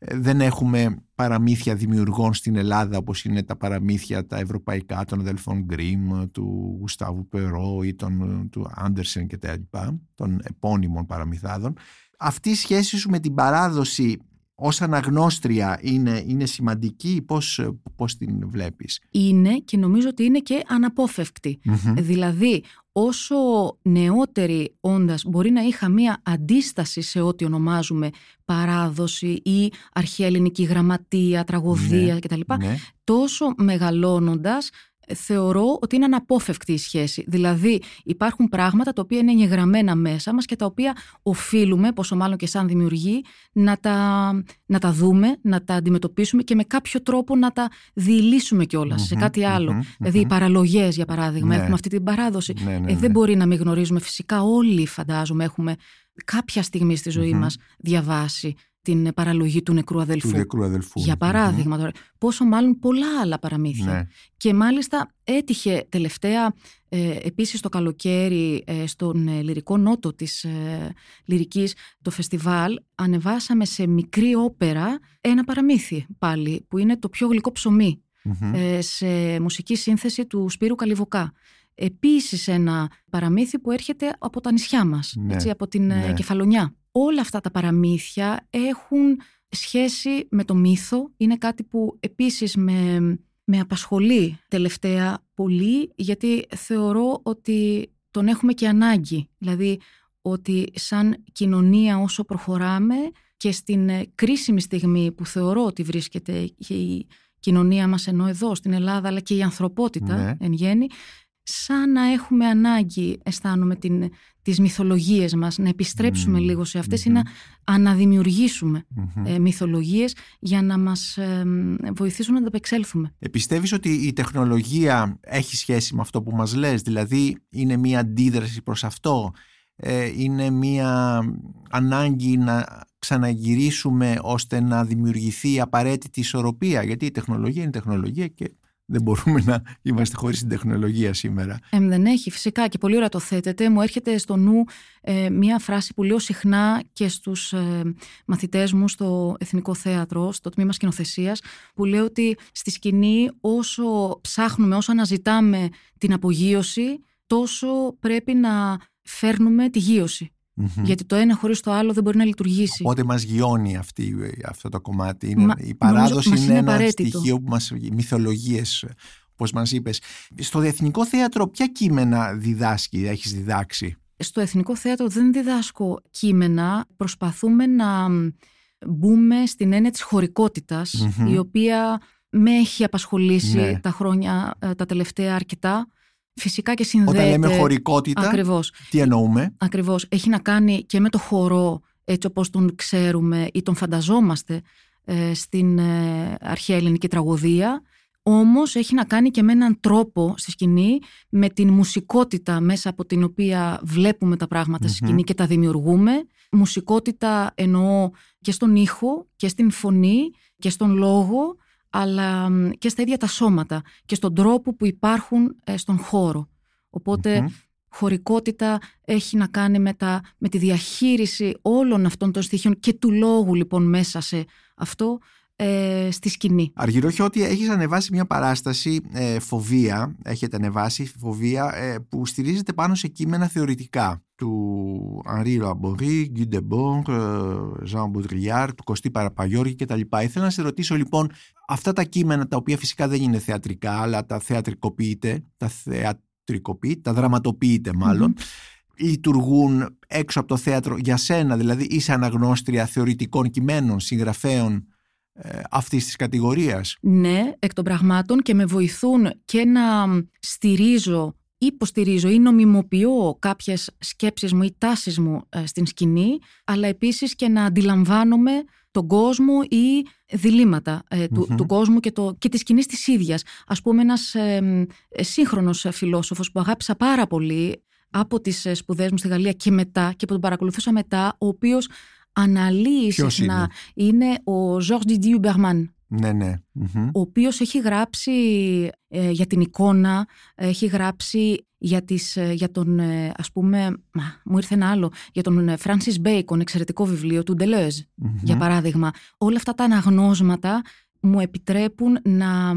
Δεν έχουμε παραμύθια δημιουργών στην Ελλάδα όπως είναι τα παραμύθια τα ευρωπαϊκά των αδελφών Γκριμ, του Γουστάβου Περό ή των, του Άντερσεν και τα λοιπά, των επώνυμων παραμυθάδων. Αυτή η σχέση σου με την παράδοση ως αναγνώστρια είναι, είναι σημαντική, πώς, πώς την βλέπεις? Είναι, και νομίζω ότι είναι και αναπόφευκτη. Mm-hmm. Δηλαδή όσο νεότεροι όντας μπορεί να είχα μία αντίσταση σε ό,τι ονομάζουμε παράδοση ή αρχαία ελληνική γραμματεία, τραγωδία, ναι, κτλ. Ναι. Τόσο μεγαλώνοντας θεωρώ ότι είναι αναπόφευκτη η σχέση. Δηλαδή υπάρχουν πράγματα τα οποία είναι εγγεγραμμένα μέσα μας και τα οποία οφείλουμε, πόσο μάλλον και σαν δημιουργοί, να τα, να τα δούμε, να τα αντιμετωπίσουμε και με κάποιο τρόπο να τα διηλήσουμε κιόλας, mm-hmm, σε κάτι άλλο. Mm-hmm, δηλαδή οι mm-hmm. παραλογές για παράδειγμα, ναι. έχουμε αυτή την παράδοση. Ναι, ναι, ναι. Ε, δεν μπορεί να μην γνωρίζουμε, φυσικά όλοι φαντάζομαι έχουμε κάποια στιγμή στη ζωή mm-hmm. μας διαβάσει την παραλογή του νεκρού αδελφού, του νεκρού αδελφού. για παράδειγμα, mm-hmm. τώρα, πόσο μάλλον πολλά άλλα παραμύθια. Ναι. Και μάλιστα έτυχε τελευταία ε, επίσης το καλοκαίρι ε, στον ε, Λυρικό Νότο της ε, Λυρικής, το φεστιβάλ, ανεβάσαμε σε μικρή όπερα ένα παραμύθι πάλι που είναι «Το πιο γλυκό ψωμί», mm-hmm. ε, σε μουσική σύνθεση του Σπύρου Καλυβοκά. Επίσης ένα παραμύθι που έρχεται από τα νησιά μας, ναι. έτσι, από την ναι. Κεφαλονιά. Όλα αυτά τα παραμύθια έχουν σχέση με το μύθο. Είναι κάτι που επίσης με, με απασχολεί τελευταία πολύ, γιατί θεωρώ ότι τον έχουμε και ανάγκη. Δηλαδή ότι σαν κοινωνία όσο προχωράμε και στην κρίσιμη στιγμή που θεωρώ ότι βρίσκεται και η κοινωνία μας, ενώ εδώ στην Ελλάδα αλλά και η ανθρωπότητα, ναι. εν γέννη, σαν να έχουμε ανάγκη, αισθάνομαι, την, τις μυθολογίες μας, να επιστρέψουμε mm. λίγο σε αυτές mm-hmm. ή να αναδημιουργήσουμε mm-hmm. ε, μυθολογίες για να μας ε, ε, βοηθήσουν να ανταπεξέλθουμε. Πιστεύεις ότι η τεχνολογία έχει σχέση με αυτό που μας λες? Δηλαδή είναι μία αντίδραση προς αυτό, ε, είναι μία ανάγκη να ξαναγυρίσουμε ώστε να δημιουργηθεί η απαραίτητη ισορροπία? Γιατί η τεχνολογία είναι τεχνολογία και δεν μπορούμε να είμαστε χωρίς την τεχνολογία σήμερα. Ε, δεν έχει, φυσικά, και πολύ ωραία το θέτετε. Μου έρχεται στο νου ε, μία φράση που λέω συχνά και στους ε, μαθητές μου στο Εθνικό Θέατρο, στο τμήμα σκηνοθεσίας, που λέω ότι στη σκηνή όσο ψάχνουμε, όσο αναζητάμε την απογείωση, τόσο πρέπει να φέρνουμε τη γείωση. Mm-hmm. Γιατί το ένα χωρίς το άλλο δεν μπορεί να λειτουργήσει. Οπότε μας γιώνει αυτή, αυτό το κομμάτι. Είναι, Μα, η παράδοση είναι, είναι ένα απαραίτητο στοιχείο που μας, μυθολογίες, όπως μας είπες. Στο Εθνικό Θέατρο ποια κείμενα διδάσκει, έχεις διδάξει? Στο Εθνικό Θέατρο δεν διδάσκω κείμενα. Προσπαθούμε να μπούμε στην έννοια της χωρικότητας, mm-hmm. η οποία με έχει απασχολήσει ναι. τα χρόνια, τα τελευταία αρκετά. Φυσικά και συνδέεται. Όταν λέμε χωρικότητα, ακριβώς. τι εννοούμε? Ακριβώς. Έχει να κάνει και με το χορό, έτσι όπως τον ξέρουμε ή τον φανταζόμαστε ε, στην ε, αρχαία ελληνική τραγωδία. Όμως έχει να κάνει και με έναν τρόπο στη σκηνή, με την μουσικότητα μέσα από την οποία βλέπουμε τα πράγματα mm-hmm. στη σκηνή και τα δημιουργούμε. Μουσικότητα εννοώ και στον ήχο και στην φωνή και στον λόγο, αλλά και στα ίδια τα σώματα και στον τρόπο που υπάρχουν στον χώρο. Οπότε mm-hmm. χωρικότητα έχει να κάνει με, τα, με τη διαχείριση όλων αυτών των στοιχείων και του λόγου λοιπόν μέσα σε αυτό ε, στη σκηνή. Αργυρώ Χιώτη, έχεις ανεβάσει μια παράσταση ε, φοβία, έχετε ανεβάσει φοβία ε, που στηρίζεται πάνω σε κείμενα θεωρητικά του Ανρί Λα Μπορί, Μποντριγιάρ, του Κωστή Παπαγιώργη κτλ. Ήθελα να σε ρωτήσω λοιπόν αυτά τα κείμενα τα οποία φυσικά δεν είναι θεατρικά αλλά τα θεατρικοποιείτε, τα θεατρικοποιείτε τα δραματοποιείται μάλλον, mm-hmm. λειτουργούν έξω από το θέατρο για σένα, δηλαδή είσαι αναγνώστρια θεωρητικών κειμένων, συγγραφέων ε, αυτής της κατηγορίας. Ναι, εκ των πραγμάτων, και με βοηθούν και να στηρίζω, υποστηρίζω ή νομιμοποιώ κάποιες σκέψεις μου ή τάσεις μου ε, στην σκηνή, αλλά επίσης και να αντιλαμβάνομαι τον κόσμο ή διλήμματα ε, του, mm-hmm. του κόσμου και, το, και της σκηνής της ίδιας. Ας πούμε, ένας ε, ε, σύγχρονος φιλόσοφος που αγάπησα πάρα πολύ από τις ε, σπουδές μου στη Γαλλία και μετά και που τον παρακολουθούσα μετά, ο οποίος αναλύει συχνά, είναι, είναι ο Ζορζ Ντιντί Ουπερμάν. Ναι, ναι. Mm-hmm. Ο οποίος έχει γράψει ε, για την εικόνα, έχει γράψει για, τις, ε, για τον, ε, ας πούμε, α, μου ήρθε ένα άλλο, για τον Φράνσις Μπέικον, εξαιρετικό βιβλίο του Ντελόζ, mm-hmm. για παράδειγμα. Όλα αυτά τα αναγνώσματα μου επιτρέπουν να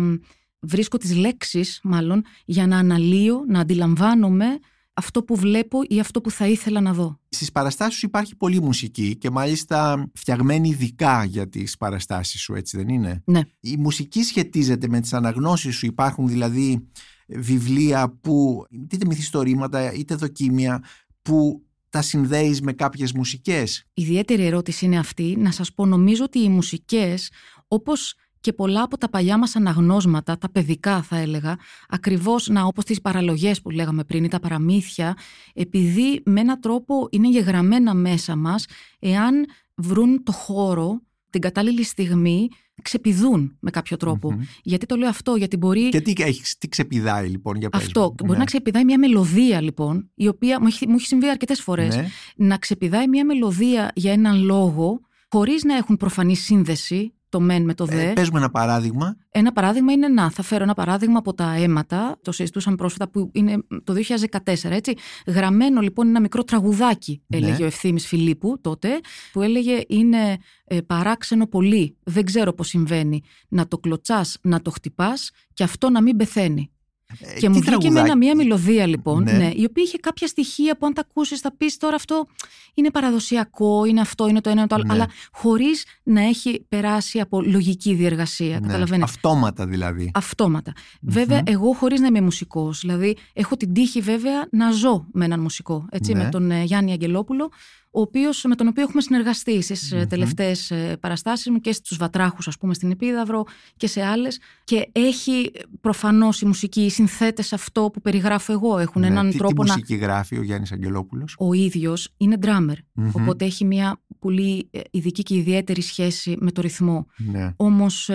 βρίσκω τις λέξεις, μάλλον, για να αναλύω, να αντιλαμβάνομαι αυτό που βλέπω ή αυτό που θα ήθελα να δω. Στις παραστάσεις σου υπάρχει πολλή μουσική και μάλιστα φτιαγμένη ειδικά για τις παραστάσεις σου, έτσι δεν είναι? Ναι. Η μουσική σχετίζεται με τις αναγνώσεις σου, υπάρχουν δηλαδή βιβλία που είτε μυθιστορήματα είτε δοκίμια που τα συνδέεις με κάποιες μουσικές. Η ιδιαίτερη ερώτηση είναι αυτή, να σας πω, νομίζω ότι οι μουσικές, όπως και πολλά από τα παλιά μας αναγνώσματα, τα παιδικά θα έλεγα, ακριβώς να, όπως τις παραλογές που λέγαμε πριν ή τα παραμύθια, επειδή με έναν τρόπο είναι γεγραμμένα μέσα μας, εάν βρουν το χώρο, την κατάλληλη στιγμή, ξεπηδούν με κάποιο τρόπο. Mm-hmm. Γιατί το λέω αυτό, γιατί μπορεί... Και τι, τι ξεπηδάει λοιπόν, για πες. Αυτό, μπορεί ναι. να ξεπηδάει μια μελωδία λοιπόν, η οποία μου έχει, μου έχει συμβεί αρκετές φορές, ναι. να ξεπηδάει μια μελωδία για έναν λόγο, χωρίς να έχουν προφανή σύνδεση, το μεν με το δε. Ε, παίζουμε ένα παράδειγμα. Ένα παράδειγμα είναι, να, θα φέρω ένα παράδειγμα από τα αίματα, το συζητούσαν πρόσφατα, που είναι το δύο χιλιάδες δεκατέσσερα, έτσι. Γραμμένο λοιπόν ένα μικρό τραγουδάκι, ναι. έλεγε ο Ευθύμης Φιλίππου τότε, που έλεγε είναι ε, παράξενο πολύ, δεν ξέρω πώς συμβαίνει, να το κλωτσάς, να το χτυπάς και αυτό να μην πεθαίνει. Ε, και μου βγήκε εμένα μία μελωδία λοιπόν, ναι. Ναι, η οποία είχε κάποια στοιχεία που αν τα ακούσεις θα πεις τώρα αυτό είναι παραδοσιακό, είναι αυτό, είναι το ένα, είναι το άλλο, ναι. αλλά χωρίς να έχει περάσει από λογική διεργασία, ναι. καταλαβαίνετε. Αυτόματα δηλαδή. Αυτόματα. Mm-hmm. Βέβαια, εγώ χωρίς να είμαι μουσικός, δηλαδή έχω την τύχη βέβαια να ζω με έναν μουσικό, έτσι, ναι. με τον ε, Γιάννη Αγγελόπουλο, ο οποίος, με τον οποίο έχουμε συνεργαστεί στις mm-hmm. τελευταίες παραστάσεις μου και στους Βατράχους, ας πούμε, στην Επίδαυρο και σε άλλες. Και έχει προφανώς η μουσική, οι συνθέτες αυτό που περιγράφω εγώ έχουν ναι, έναν τι, τρόπο τι να... Τι μουσική γράφει ο Γιάννης Αγγελόπουλος? Ο ίδιος είναι ντράμερ, mm-hmm. οπότε έχει μια πολύ ειδική και ιδιαίτερη σχέση με το ρυθμό. Ναι. Όμως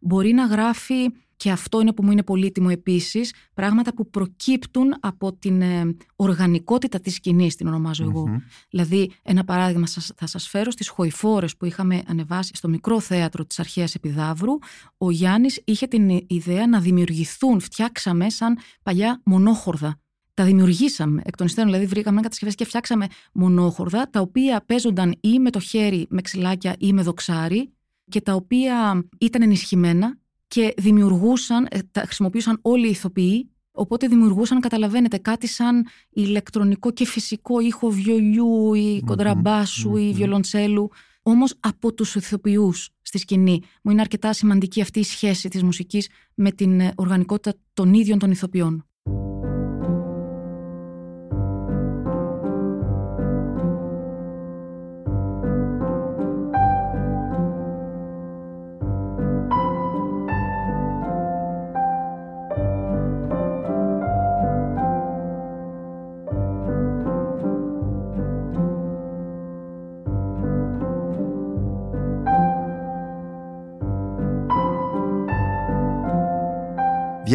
μπορεί να γράφει... Και αυτό είναι που μου είναι πολύτιμο επίσης, πράγματα που προκύπτουν από την ε, οργανικότητα της σκηνής, την ονομάζω mm-hmm. εγώ. Δηλαδή, ένα παράδειγμα σας, θα σας φέρω, στις Χοηφόρες που είχαμε ανεβάσει στο μικρό θέατρο της Αρχαίας Επιδαύρου, ο Γιάννης είχε την ιδέα να δημιουργηθούν, φτιάξαμε σαν παλιά μονόχορδα. Τα δημιουργήσαμε εκ των υστέρων, δηλαδή βρήκαμε κατασκευές και φτιάξαμε μονόχορδα, τα οποία παίζονταν ή με το χέρι, με ξυλάκια ή με δοξάρι, και τα οποία ήταν ενισχυμένα. Και δημιουργούσαν, τα χρησιμοποιούσαν όλοι οι ηθοποιοί, οπότε δημιουργούσαν, καταλαβαίνετε, κάτι σαν ηλεκτρονικό και φυσικό ήχο βιολιού ή κοντραμπάσου mm-hmm. ή βιολοντσέλου, όμως από τους ηθοποιούς στη σκηνή. Μου είναι αρκετά σημαντική αυτή η σχέση της μουσικής με την οργανικότητα των ίδιων των ηθοποιών.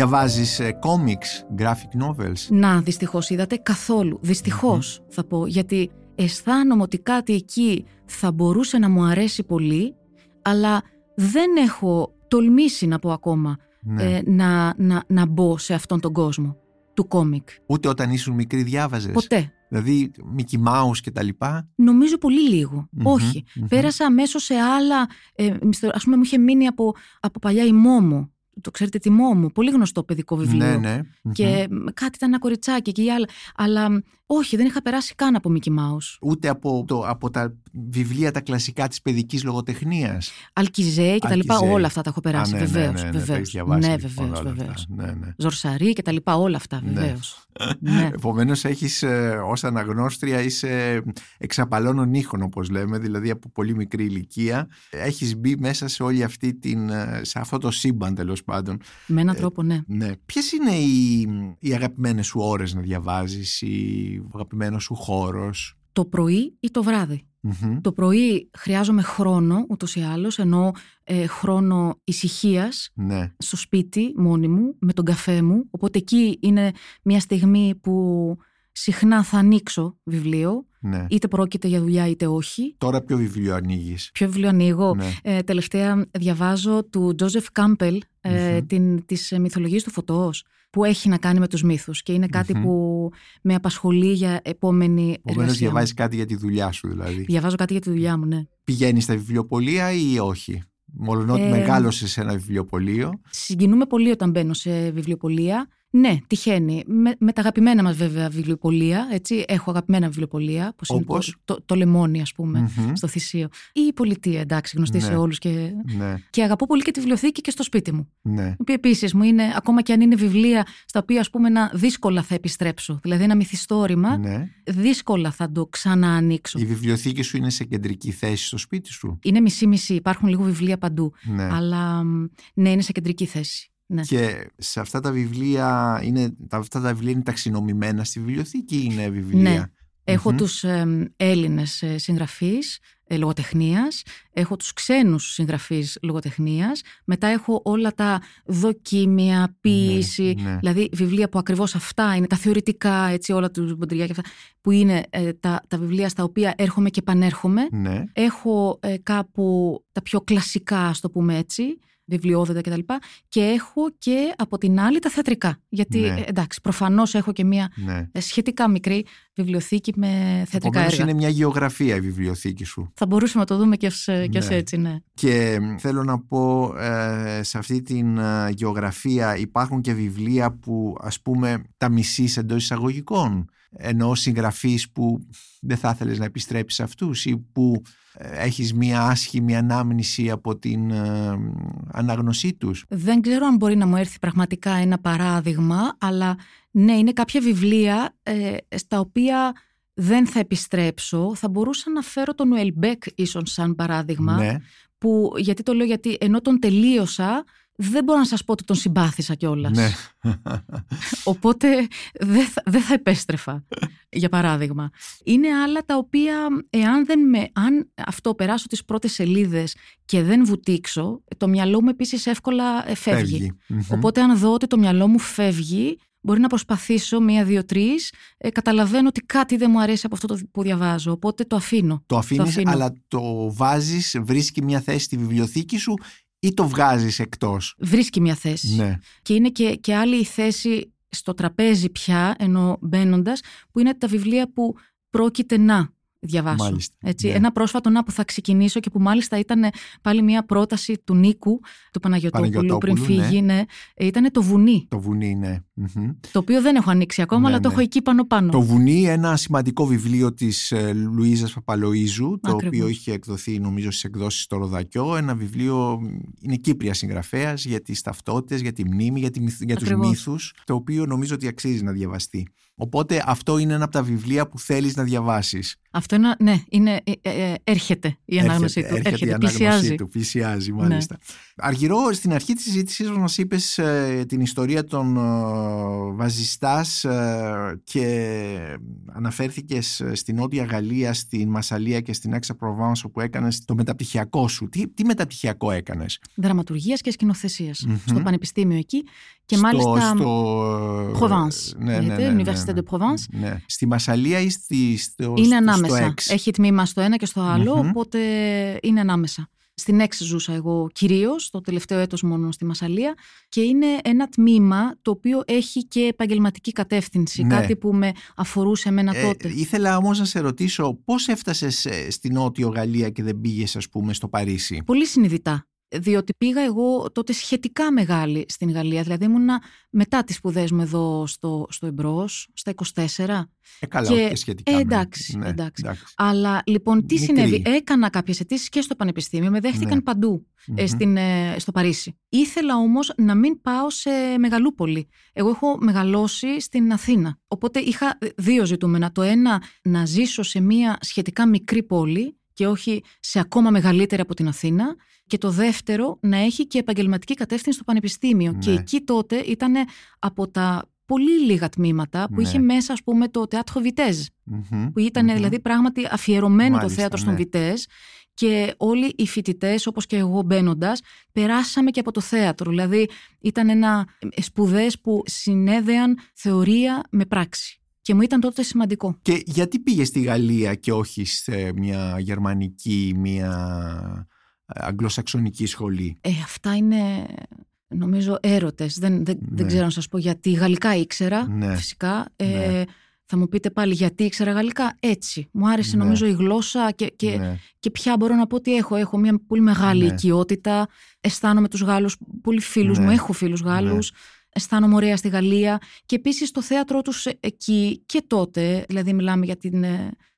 Διαβάζεις κόμιξ, ε, graphic novels? Να, δυστυχώς είδατε, καθόλου. Δυστυχώς mm-hmm. θα πω, γιατί αισθάνομαι ότι κάτι εκεί θα μπορούσε να μου αρέσει πολύ, αλλά δεν έχω τολμήσει να πω ακόμα ναι. ε, να, να, να μπω σε αυτόν τον κόσμο. του κόμικ. Ούτε όταν ήσουν μικροί διάβαζες? Ποτέ. Δηλαδή Μικι Μάους και τα λοιπά? Νομίζω πολύ λίγο. Mm-hmm, όχι. Mm-hmm. Πέρασα αμέσως σε άλλα. Ε, ας πούμε, μου είχε μείνει από, από παλιά η Μόμο. Το ξέρετε τη Μόμο, πολύ γνωστό παιδικό βιβλίο. Ναι, ναι. Και mm-hmm. κάτι ήταν ένα κοριτσάκι και η άλλα. Αλλά όχι, δεν είχα περάσει καν από Μικι Μάους. Ούτε από, το, από τα βιβλία τα κλασικά της παιδικής λογοτεχνίας. Αλκιζέ και τα λοιπά, όλα αυτά τα έχω περάσει. Α, ναι, βεβαίως. Ναι, ναι, ναι, βεβαίως. Ναι, βεβαίως, βεβαίως. Ναι, ναι. Ζορσαρί και τα λοιπά, όλα αυτά, βεβαίως. Ναι. Ναι. Επομένως, έχεις ε, ως αναγνώστρια, είσαι εξαπαλώνων ήχων, όπως λέμε, δηλαδή από πολύ μικρή ηλικία. Έχεις μπει μέσα σε, όλη αυτή την, σε αυτό το σύμπαν, τέλος πάντων. Με έναν τρόπο, ναι. Ε, ναι. Ποιες είναι οι, οι αγαπημένες σου ώρες να διαβάζεις, ή ο αγαπημένος σου χώρος? Το πρωί ή το βράδυ. Mm-hmm. Το πρωί χρειάζομαι χρόνο, ούτως ή άλλως, ενώ ε, χρόνο ησυχίας, ναι, στο σπίτι μόνη μου, με τον καφέ μου. Οπότε εκεί είναι μια στιγμή που συχνά θα ανοίξω βιβλίο. Ναι. Είτε πρόκειται για δουλειά είτε όχι. Τώρα ποιο βιβλίο ανοίγεις? Ποιο βιβλίο ανοίγω? Ναι. Ε, τελευταία διαβάζω του Τζόζεφ Κάμπελ, ε, mm-hmm. της μυθολογίας του φωτός, που έχει να κάνει με τους μύθους και είναι mm-hmm. κάτι που με απασχολεί για επόμενη Ομένως εργασία. Επομένως διαβάζεις κάτι για τη δουλειά σου δηλαδή? Διαβάζω κάτι για τη δουλειά μου, ναι. Πηγαίνεις στα βιβλιοπωλεία ή όχι? Μόλον ότι ε, μεγάλωσες σε ένα βιβλιοπωλείο. Συγκινούμε πολύ όταν μπαίνω σε βιβλιοπωλεία. Ναι, τυχαίνει. Με, με τα αγαπημένα μας βέβαια βιβλιοπωλεία. Έτσι. Έχω αγαπημένα βιβλιοπωλεία. Όπως είναι το, το, το Λεμόνι, ας πούμε, mm-hmm. στο Θησείο. Ή η Πολιτεία, εντάξει, γνωστή, ναι, σε όλους. Και, ναι, και αγαπώ πολύ και τη βιβλιοθήκη και στο σπίτι μου. Ναι. Η οποία επίσης μου είναι, ακόμα και αν είναι βιβλία στα οποία, ας πούμε, να, δύσκολα θα επιστρέψω. Δηλαδή, ένα μυθιστόρημα, ναι, δύσκολα θα το ξαναανοίξω. Η βιβλιοθήκη σου είναι σε κεντρική θέση στο σπίτι σου? Είναι μισή-μισή. Υπάρχουν λίγο βιβλία παντού. Ναι. Αλλά ναι, είναι σε κεντρική θέση. Ναι. Και σε αυτά τα βιβλία είναι, αυτά τα βιβλία είναι ταξινομημένα στη βιβλιοθήκη ή είναι βιβλία? Ναι. Έχω mm-hmm. τους ε, Έλληνες συγγραφείς ε, λογοτεχνίας, έχω τους ξένους συγγραφείς λογοτεχνίας, μετά έχω όλα τα δοκίμια, ποίηση, ναι, ναι, δηλαδή βιβλία που ακριβώς αυτά είναι, τα θεωρητικά, έτσι, όλα του Μποντριγιάρ και αυτά, που είναι ε, τα, τα βιβλία στα οποία έρχομαι και επανέρχομαι. Ναι. Έχω ε, κάπου τα πιο κλασικά, ας το πούμε έτσι, βιβλιόδετα κτλ. Και, και έχω και από την άλλη τα θεατρικά. Γιατί, ναι, εντάξει, προφανώς έχω και μια, ναι, σχετικά μικρή βιβλιοθήκη με θεατρικά. Επομένως, έργα. Είναι μια γεωγραφία η βιβλιοθήκη σου. Θα μπορούσαμε να το δούμε και ως, ναι, και ως έτσι, ναι. Και θέλω να πω, ε, σε αυτή την ε, γεωγραφία υπάρχουν και βιβλία που, ας πούμε, τα μισείς εντός εισαγωγικών. Ενώ συγγραφείς που δεν θα ήθελες να επιστρέψεις αυτούς ή που έχεις μία άσχημη ανάμνηση από την ε, αναγνωσή τους. Δεν ξέρω αν μπορεί να μου έρθει πραγματικά ένα παράδειγμα, αλλά ναι, είναι κάποια βιβλία ε, στα οποία δεν θα επιστρέψω. Θα μπορούσα να φέρω τον Ουελμπέκ ίσως σαν παράδειγμα, ναι, που, γιατί το λέω, γιατί ενώ τον τελείωσα, δεν μπορώ να σας πω ότι τον συμπάθησα κιόλας. Ναι. Οπότε δεν θα, δεν θα επέστρεφα, για παράδειγμα. Είναι άλλα τα οποία, εάν δεν με, αν αυτό περάσω τις πρώτες σελίδες και δεν βουτήξω, το μυαλό μου επίσης εύκολα φεύγει. φεύγει. Οπότε αν δω ότι το μυαλό μου φεύγει, μπορεί να προσπαθήσω μία, δύο, τρεις. Ε, καταλαβαίνω ότι κάτι δεν μου αρέσει από αυτό το που διαβάζω. Οπότε το αφήνω. Το αφήνεις, το αφήνω. Αλλά το βάζεις, βρίσκει μία θέση στη βιβλιοθήκη σου ή το βγάζεις εκτός? Βρίσκει μια θέση. Ναι. Και είναι και, και άλλη η θέση στο τραπέζι πια, ενώ μπαίνοντας, που είναι τα βιβλία που πρόκειται να διαβάσω. Μάλιστα, έτσι, ναι. Ένα πρόσφατο να που θα ξεκινήσω και που μάλιστα ήταν πάλι μια πρόταση του Νίκου, του Παναγιωτόπουλου, Παναγιωτόπουλου πριν φύγει. Ναι. Ναι, ήταν το βουνί. Το βουνί, ναι. Το οποίο δεν έχω ανοίξει ακόμα, ναι, αλλά ναι, το έχω εκεί πάνω-πάνω. Το βουνί, ένα σημαντικό βιβλίο της Λουίζας Παπαλοΐζου, το οποίο είχε εκδοθεί νομίζω στις εκδόσεις στο Ροδακιό. Ένα βιβλίο, είναι Κύπρια συγγραφέας, για τις ταυτότητες, για τη μνήμη, για, τη, για τους μύθους, το οποίο νομίζω ότι αξίζει να διαβαστεί. Οπότε αυτό είναι ένα από τα βιβλία που θέλεις να διαβάσεις. Αυτό είναι, ναι, είναι, ε, ε, έρχεται η ανάγνωσή του. Έρχεται, έρχεται η ανάγνωσή πλησιάζει. του, πλησιάζει μάλιστα. Ναι. Αργυρώ, στην αρχή της συζήτησής μας είπες ε, την ιστορία των ε, Βασιστάς ε, και αναφέρθηκες στην Νότια Γαλλία, στην Μασσαλία και στην Aix-en-Provence, όπου έκανες το μεταπτυχιακό σου. Τι, τι μεταπτυχιακό έκανες? Δραματουργίας και σκηνοθεσίας mm-hmm. στο πανεπιστήμιο εκεί. Και στο, μάλιστα στο... Provence, ναι, ναι, ναι, ναι, Université de Provence. Ναι. Στη Μασσαλία ή στη, στο, είναι στο, ανάμεσα. Στο Έχει τμήμα στο ένα και στο άλλο, mm-hmm. οπότε είναι ανάμεσα. Στην Έξι ζούσα εγώ κυρίως, το τελευταίο έτος μόνο στη Μασσαλία, και είναι ένα τμήμα το οποίο έχει και επαγγελματική κατεύθυνση, ναι. Κάτι που με αφορούσε εμένα ε, τότε. Ήθελα όμως να σε ρωτήσω πώς έφτασες στην Νότιο Γαλλία και δεν πήγες, ας πούμε, στο Παρίσι. Πολύ συνειδητά. Διότι πήγα εγώ τότε σχετικά μεγάλη στην Γαλλία. Δηλαδή ήμουνα μετά τις σπουδές μου εδώ στο, στο Εμπρός, στα είκοσι τέσσερα. Ε, καλά, και... σχετικά. Ε, εντάξει, ναι, εντάξει. εντάξει. Αλλά λοιπόν, τι Μικρή. συνέβη. Έκανα κάποιες αιτήσεις και στο πανεπιστήμιο. Με δέχτηκαν ναι. παντού mm-hmm. στην, στο Παρίσι. Ήθελα όμως να μην πάω σε μεγαλούπολη. Εγώ έχω μεγαλώσει στην Αθήνα. Οπότε είχα δύο ζητούμενα. Το ένα, να ζήσω σε μια σχετικά μικρή πόλη και όχι σε ακόμα μεγαλύτερη από την Αθήνα. Και το δεύτερο, να έχει και επαγγελματική κατεύθυνση στο πανεπιστήμιο. Ναι. Και εκεί τότε ήταν από τα πολύ λίγα τμήματα που ναι. είχε μέσα, ας πούμε, το Théâtre Vitesse. Mm-hmm. Που ήταν mm-hmm. δηλαδή πράγματι αφιερωμένο Μάλιστα, το θέατρο ναι. στον Vitesse. Και όλοι οι φοιτητές, όπως και εγώ μπαίνοντας, περάσαμε και από το θέατρο. Δηλαδή ήταν ένα σπουδές που συνέδεαν θεωρία με πράξη. Και μου ήταν τότε σημαντικό. Και γιατί πήγες στη Γαλλία και όχι σε μια γερμανική, μια αγγλοσαξονική σχολή? Ε, αυτά είναι, νομίζω, έρωτες. Δεν, δεν, ναι. δεν ξέρω να σας πω γιατί. Γαλλικά ήξερα, ναι. φυσικά. Ε, ναι. Θα μου πείτε πάλι γιατί ήξερα γαλλικά. Έτσι. Μου άρεσε, ναι. νομίζω, η γλώσσα και, και, ναι. και πια μπορώ να πω ότι έχω. Έχω μια πολύ μεγάλη ναι. οικειότητα. Αισθάνομαι τους Γάλλους, πολύ φίλους ναι. μου. Έχω φίλους Γάλλους. Ναι. Αισθάνομαι ωραία στη Γαλλία και επίσης το θέατρό τους εκεί και τότε, δηλαδή μιλάμε για, την,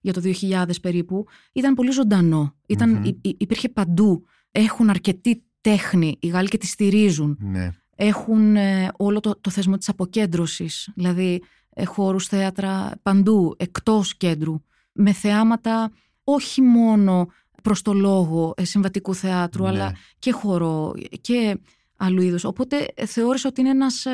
για το δύο χιλιάδες περίπου, ήταν πολύ ζωντανό. Ήταν, mm-hmm. υ, υπήρχε παντού. Έχουν αρκετή τέχνη οι Γάλλοι και τη στηρίζουν. Ναι. Έχουν ε, όλο το, το θεσμό της αποκέντρωσης, δηλαδή ε, χώρους, θέατρα παντού, εκτός κέντρου, με θεάματα όχι μόνο προς το λόγο ε, συμβατικού θεάτρου, ναι. αλλά και χορό και... άλλου είδους. Οπότε θεώρησα ότι είναι ένας ε,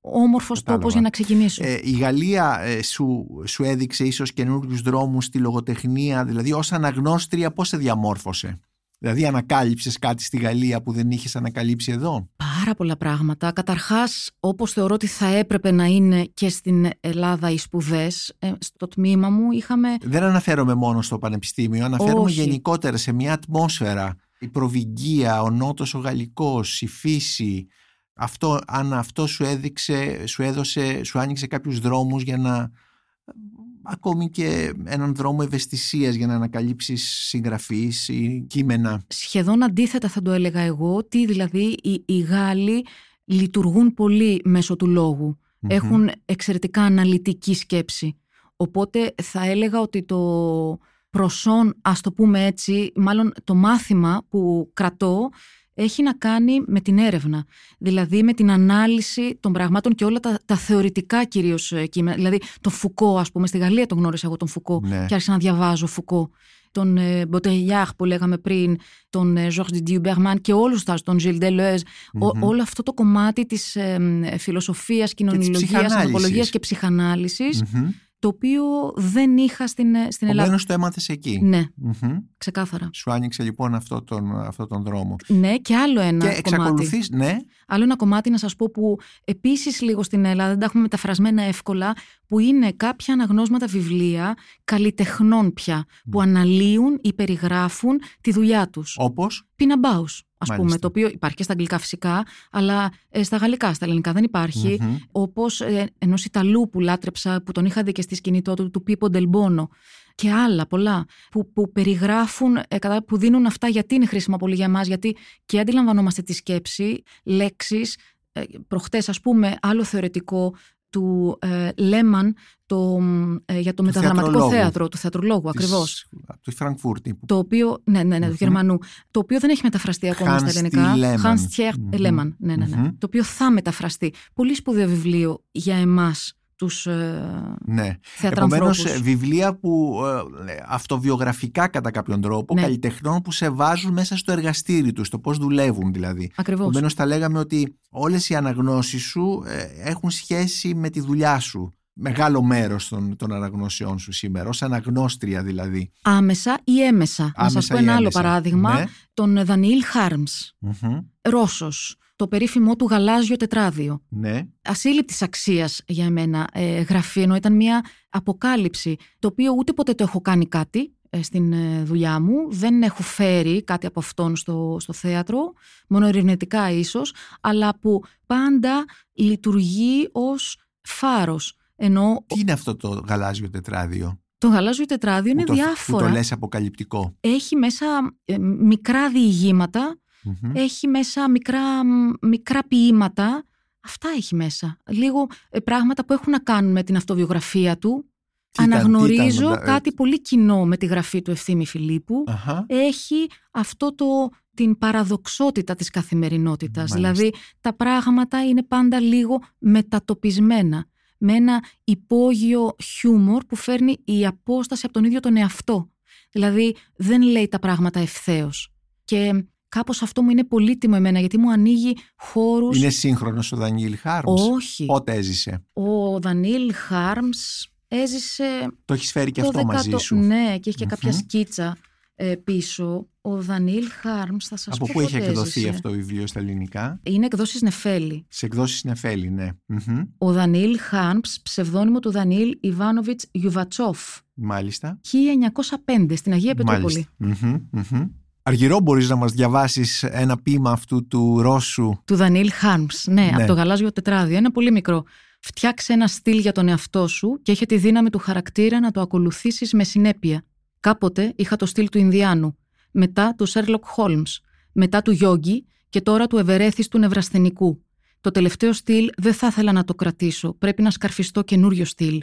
όμορφος Κατάλαβα. τόπος για να ξεκινήσω. Ε, η Γαλλία ε, σου, σου έδειξε ίσως καινούριους δρόμους στη λογοτεχνία, δηλαδή ως αναγνώστρια πώς σε διαμόρφωσε? Δηλαδή ανακάλυψες κάτι στη Γαλλία που δεν είχες ανακαλύψει εδώ? Πάρα πολλά πράγματα. Καταρχάς, όπως θεωρώ ότι θα έπρεπε να είναι και στην Ελλάδα οι σπουδές, ε, στο τμήμα μου είχαμε... Δεν αναφέρομαι μόνο στο πανεπιστήμιο, αναφέρομαι Όχι. γενικότερα σε μια ατμόσφαιρα. Η προβυγγία, ο νότος, ο γαλλικός, η φύση, αυτό, αν αυτό σου έδειξε, σου έδωσε, σου άνοιξε κάποιους δρόμους για να, ακόμη και έναν δρόμο ευαισθησίας για να ανακαλύψεις συγγραφείς ή κείμενα. Σχεδόν αντίθετα θα το έλεγα εγώ, ότι δηλαδή οι, οι Γάλλοι λειτουργούν πολύ μέσω του λόγου, mm-hmm. έχουν εξαιρετικά αναλυτική σκέψη, οπότε θα έλεγα ότι το... προσόν, ας το πούμε έτσι, μάλλον το μάθημα που κρατώ έχει να κάνει με την έρευνα. Δηλαδή με την ανάλυση των πραγμάτων και όλα τα, τα θεωρητικά κυρίως κείμενα. Δηλαδή τον Φουκώ, ας πούμε, στη Γαλλία τον γνώρισα εγώ τον Φουκώ ναι. και άρχισα να διαβάζω Φουκώ. Τον ε, Μποντριγιάρ που λέγαμε πριν, τον ε, Georges Duberman και όλους τους, τον Gilles Deleuze, mm-hmm. όλο αυτό το κομμάτι της ε, ε, φιλοσοφίας, κοινωνιολογίας, ανθρωπολογίας και ψυχανάλυσης. Mm-hmm. Το οποίο δεν είχα στην, στην Ελλάδα. Επομένως το έμαθες εκεί. Ναι, mm-hmm. ξεκάθαρα. Σου άνοιξε λοιπόν αυτό τον, αυτό τον δρόμο. Ναι, και άλλο ένα και κομμάτι. Ναι. Άλλο ένα κομμάτι να σας πω που επίσης λίγο στην Ελλάδα δεν τα έχουμε μεταφρασμένα εύκολα, που είναι κάποια αναγνώσματα βιβλία καλλιτεχνών πια, mm. που αναλύουν ή περιγράφουν τη δουλειά τους. Όπως? Πιναμπάους. Ας πούμε, το οποίο υπάρχει και στα αγγλικά φυσικά, αλλά ε, στα γαλλικά, στα ελληνικά δεν υπάρχει. Mm-hmm. Όπως ε, ενός Ιταλού που λάτρεψα, που τον είχα δει και στη σκηνή του, του Πίπο Ντελ Μπόνο. Και άλλα πολλά που, που περιγράφουν, ε, κατά, που δίνουν αυτά γιατί είναι χρήσιμα πολύ για εμάς, γιατί και αντιλαμβανόμαστε τη σκέψη, λέξεις. Ε, προχτές, ας πούμε, άλλο θεωρητικό του ε, Λέμαν το, ε, για το του μεταδραματικό θέατρο, του θεατρολόγου ακριβώς. Του Φραγκφούρτη. Το οποίο, ναι, ναι, ναι, mm-hmm. του Γερμανού. Το οποίο δεν έχει μεταφραστεί ακόμα Hans στα ελληνικά. Hans Thier Lehmann. Ναι, ναι, ναι. Mm-hmm. Το οποίο θα μεταφραστεί. Πολύ σπουδαίο βιβλίο για εμάς τους ε, ναι. θεατρανθρώπους. Επομένως, βιβλία που ε, αυτοβιογραφικά κατά κάποιον τρόπο, ναι. καλλιτεχνών που σε βάζουν μέσα στο εργαστήρι τους, το πώς δουλεύουν δηλαδή. Ακριβώς. Επομένως, θα λέγαμε ότι όλες οι αναγνώσεις σου ε, έχουν σχέση με τη δουλειά σου. Μεγάλο μέρος των, των αναγνωσιών σου σήμερα, ως αναγνώστρια δηλαδή. Άμεσα ή έμεσα. Άμεσα Να σας πω ένα άλλο παράδειγμα, ναι. τον Ντανιίλ Χαρμς, mm-hmm. Ρώσος. Το περίφημό του «Γαλάζιο τετράδιο». Ναι. Ασύλληπτης αξίας για εμένα ε, γραφή, ενώ ήταν μια αποκάλυψη, το οποίο ούτε ποτέ το έχω κάνει κάτι στην δουλειά μου. Δεν έχω φέρει κάτι από αυτόν στο, στο θέατρο, μόνο ερευνητικά ίσως, αλλά που πάντα λειτουργεί ως φάρος. Ενώ... Τι είναι αυτό το γαλάζιο τετράδιο? Το γαλάζιο τετράδιο που είναι το, διάφορα. Που το λες αποκαλυπτικό. Έχει μέσα ε, μικρά διηγήματα, mm-hmm. έχει μέσα μικρά, μικρά ποίηματα. Αυτά έχει μέσα. Λίγο ε, πράγματα που έχουν να κάνουν με την αυτοβιογραφία του. Τι Αναγνωρίζω ήταν, ήταν... κάτι πολύ κοινό με τη γραφή του Ευθύμη Φιλίππου. Αχα. Έχει αυτό το, την παραδοξότητα της καθημερινότητας. Μάλιστα. Δηλαδή τα πράγματα είναι πάντα λίγο μετατοπισμένα. Με ένα υπόγειο χιούμορ που φέρνει η απόσταση από τον ίδιο τον εαυτό. Δηλαδή δεν λέει τα πράγματα ευθέως. Και κάπως αυτό μου είναι πολύτιμο εμένα, γιατί μου ανοίγει χώρους. Είναι σύγχρονος ο Ντανιίλ Χαρμς? Όχι. Πότε έζησε? Ο Ντανιίλ Χαρμς έζησε... Το έχεις φέρει και αυτό δεκατό... μαζί σου. Ναι, και έχει και mm-hmm. κάποια σκίτσα ε, πίσω. Ο Ντανιίλ Χαρμς, θα σας πω. Από πού έχει εκδοθεί έζησε. Αυτό το βιβλίο στα ελληνικά? Είναι εκδόσεις Νεφέλη. Σε εκδόσεις Νεφέλη, ναι. Mm-hmm. Ο Ντανιίλ Χαρμς, ψευδόνυμο του Ντανιίλ Ιβάνοβιτς Γιουβατσόφ. Μάλιστα. χίλια εννιακόσια πέντε, στην Αγία Πετρούπολη. Mm-hmm. Mm-hmm. Αργυρώ, μπορείς να μας διαβάσεις ένα ποίημα αυτού του Ρώσου? Του Ντανιίλ Χαρμς, ναι, ναι, από το γαλάζιο τετράδιο. Ένα πολύ μικρό. Φτιάξε ένα στυλ για τον εαυτό σου και έχει τη δύναμη του χαρακτήρα να το ακολουθήσεις με συνέπεια. Κάποτε είχα το στυλ του Ινδιάνου, μετά του Σέρλοκ Χόλμς, μετά του Γιόγκη και τώρα του Ευερέθης του Νευρασθενικού. Το τελευταίο στυλ δεν θα ήθελα να το κρατήσω. Πρέπει να σκαρφιστώ καινούριο στυλ.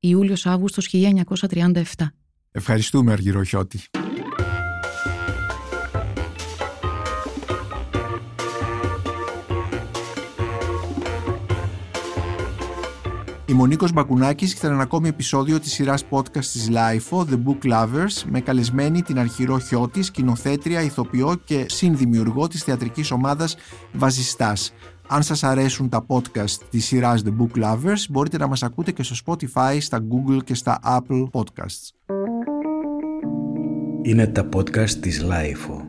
Ιούλιος-Αύγουστος χίλια εννιακόσια τριάντα επτά. Ευχαριστούμε, Αργυρώ Χιώτη. Είμαι ο Νίκος Μπακουνάκης και ήταν ένα ακόμη επεισόδιο της σειράς podcast της λάιφο, The Book Lovers, με καλεσμένη την Αργυρώ Χιώτη, σκηνοθέτρια, ηθοποιό και συνδημιουργό της θεατρικής ομάδας Βασιστάς. Αν σας αρέσουν τα podcast της σειράς The Book Lovers, μπορείτε να μας ακούτε και στο Spotify, στα Google και στα Apple Podcasts. Είναι τα podcast της λάιφο.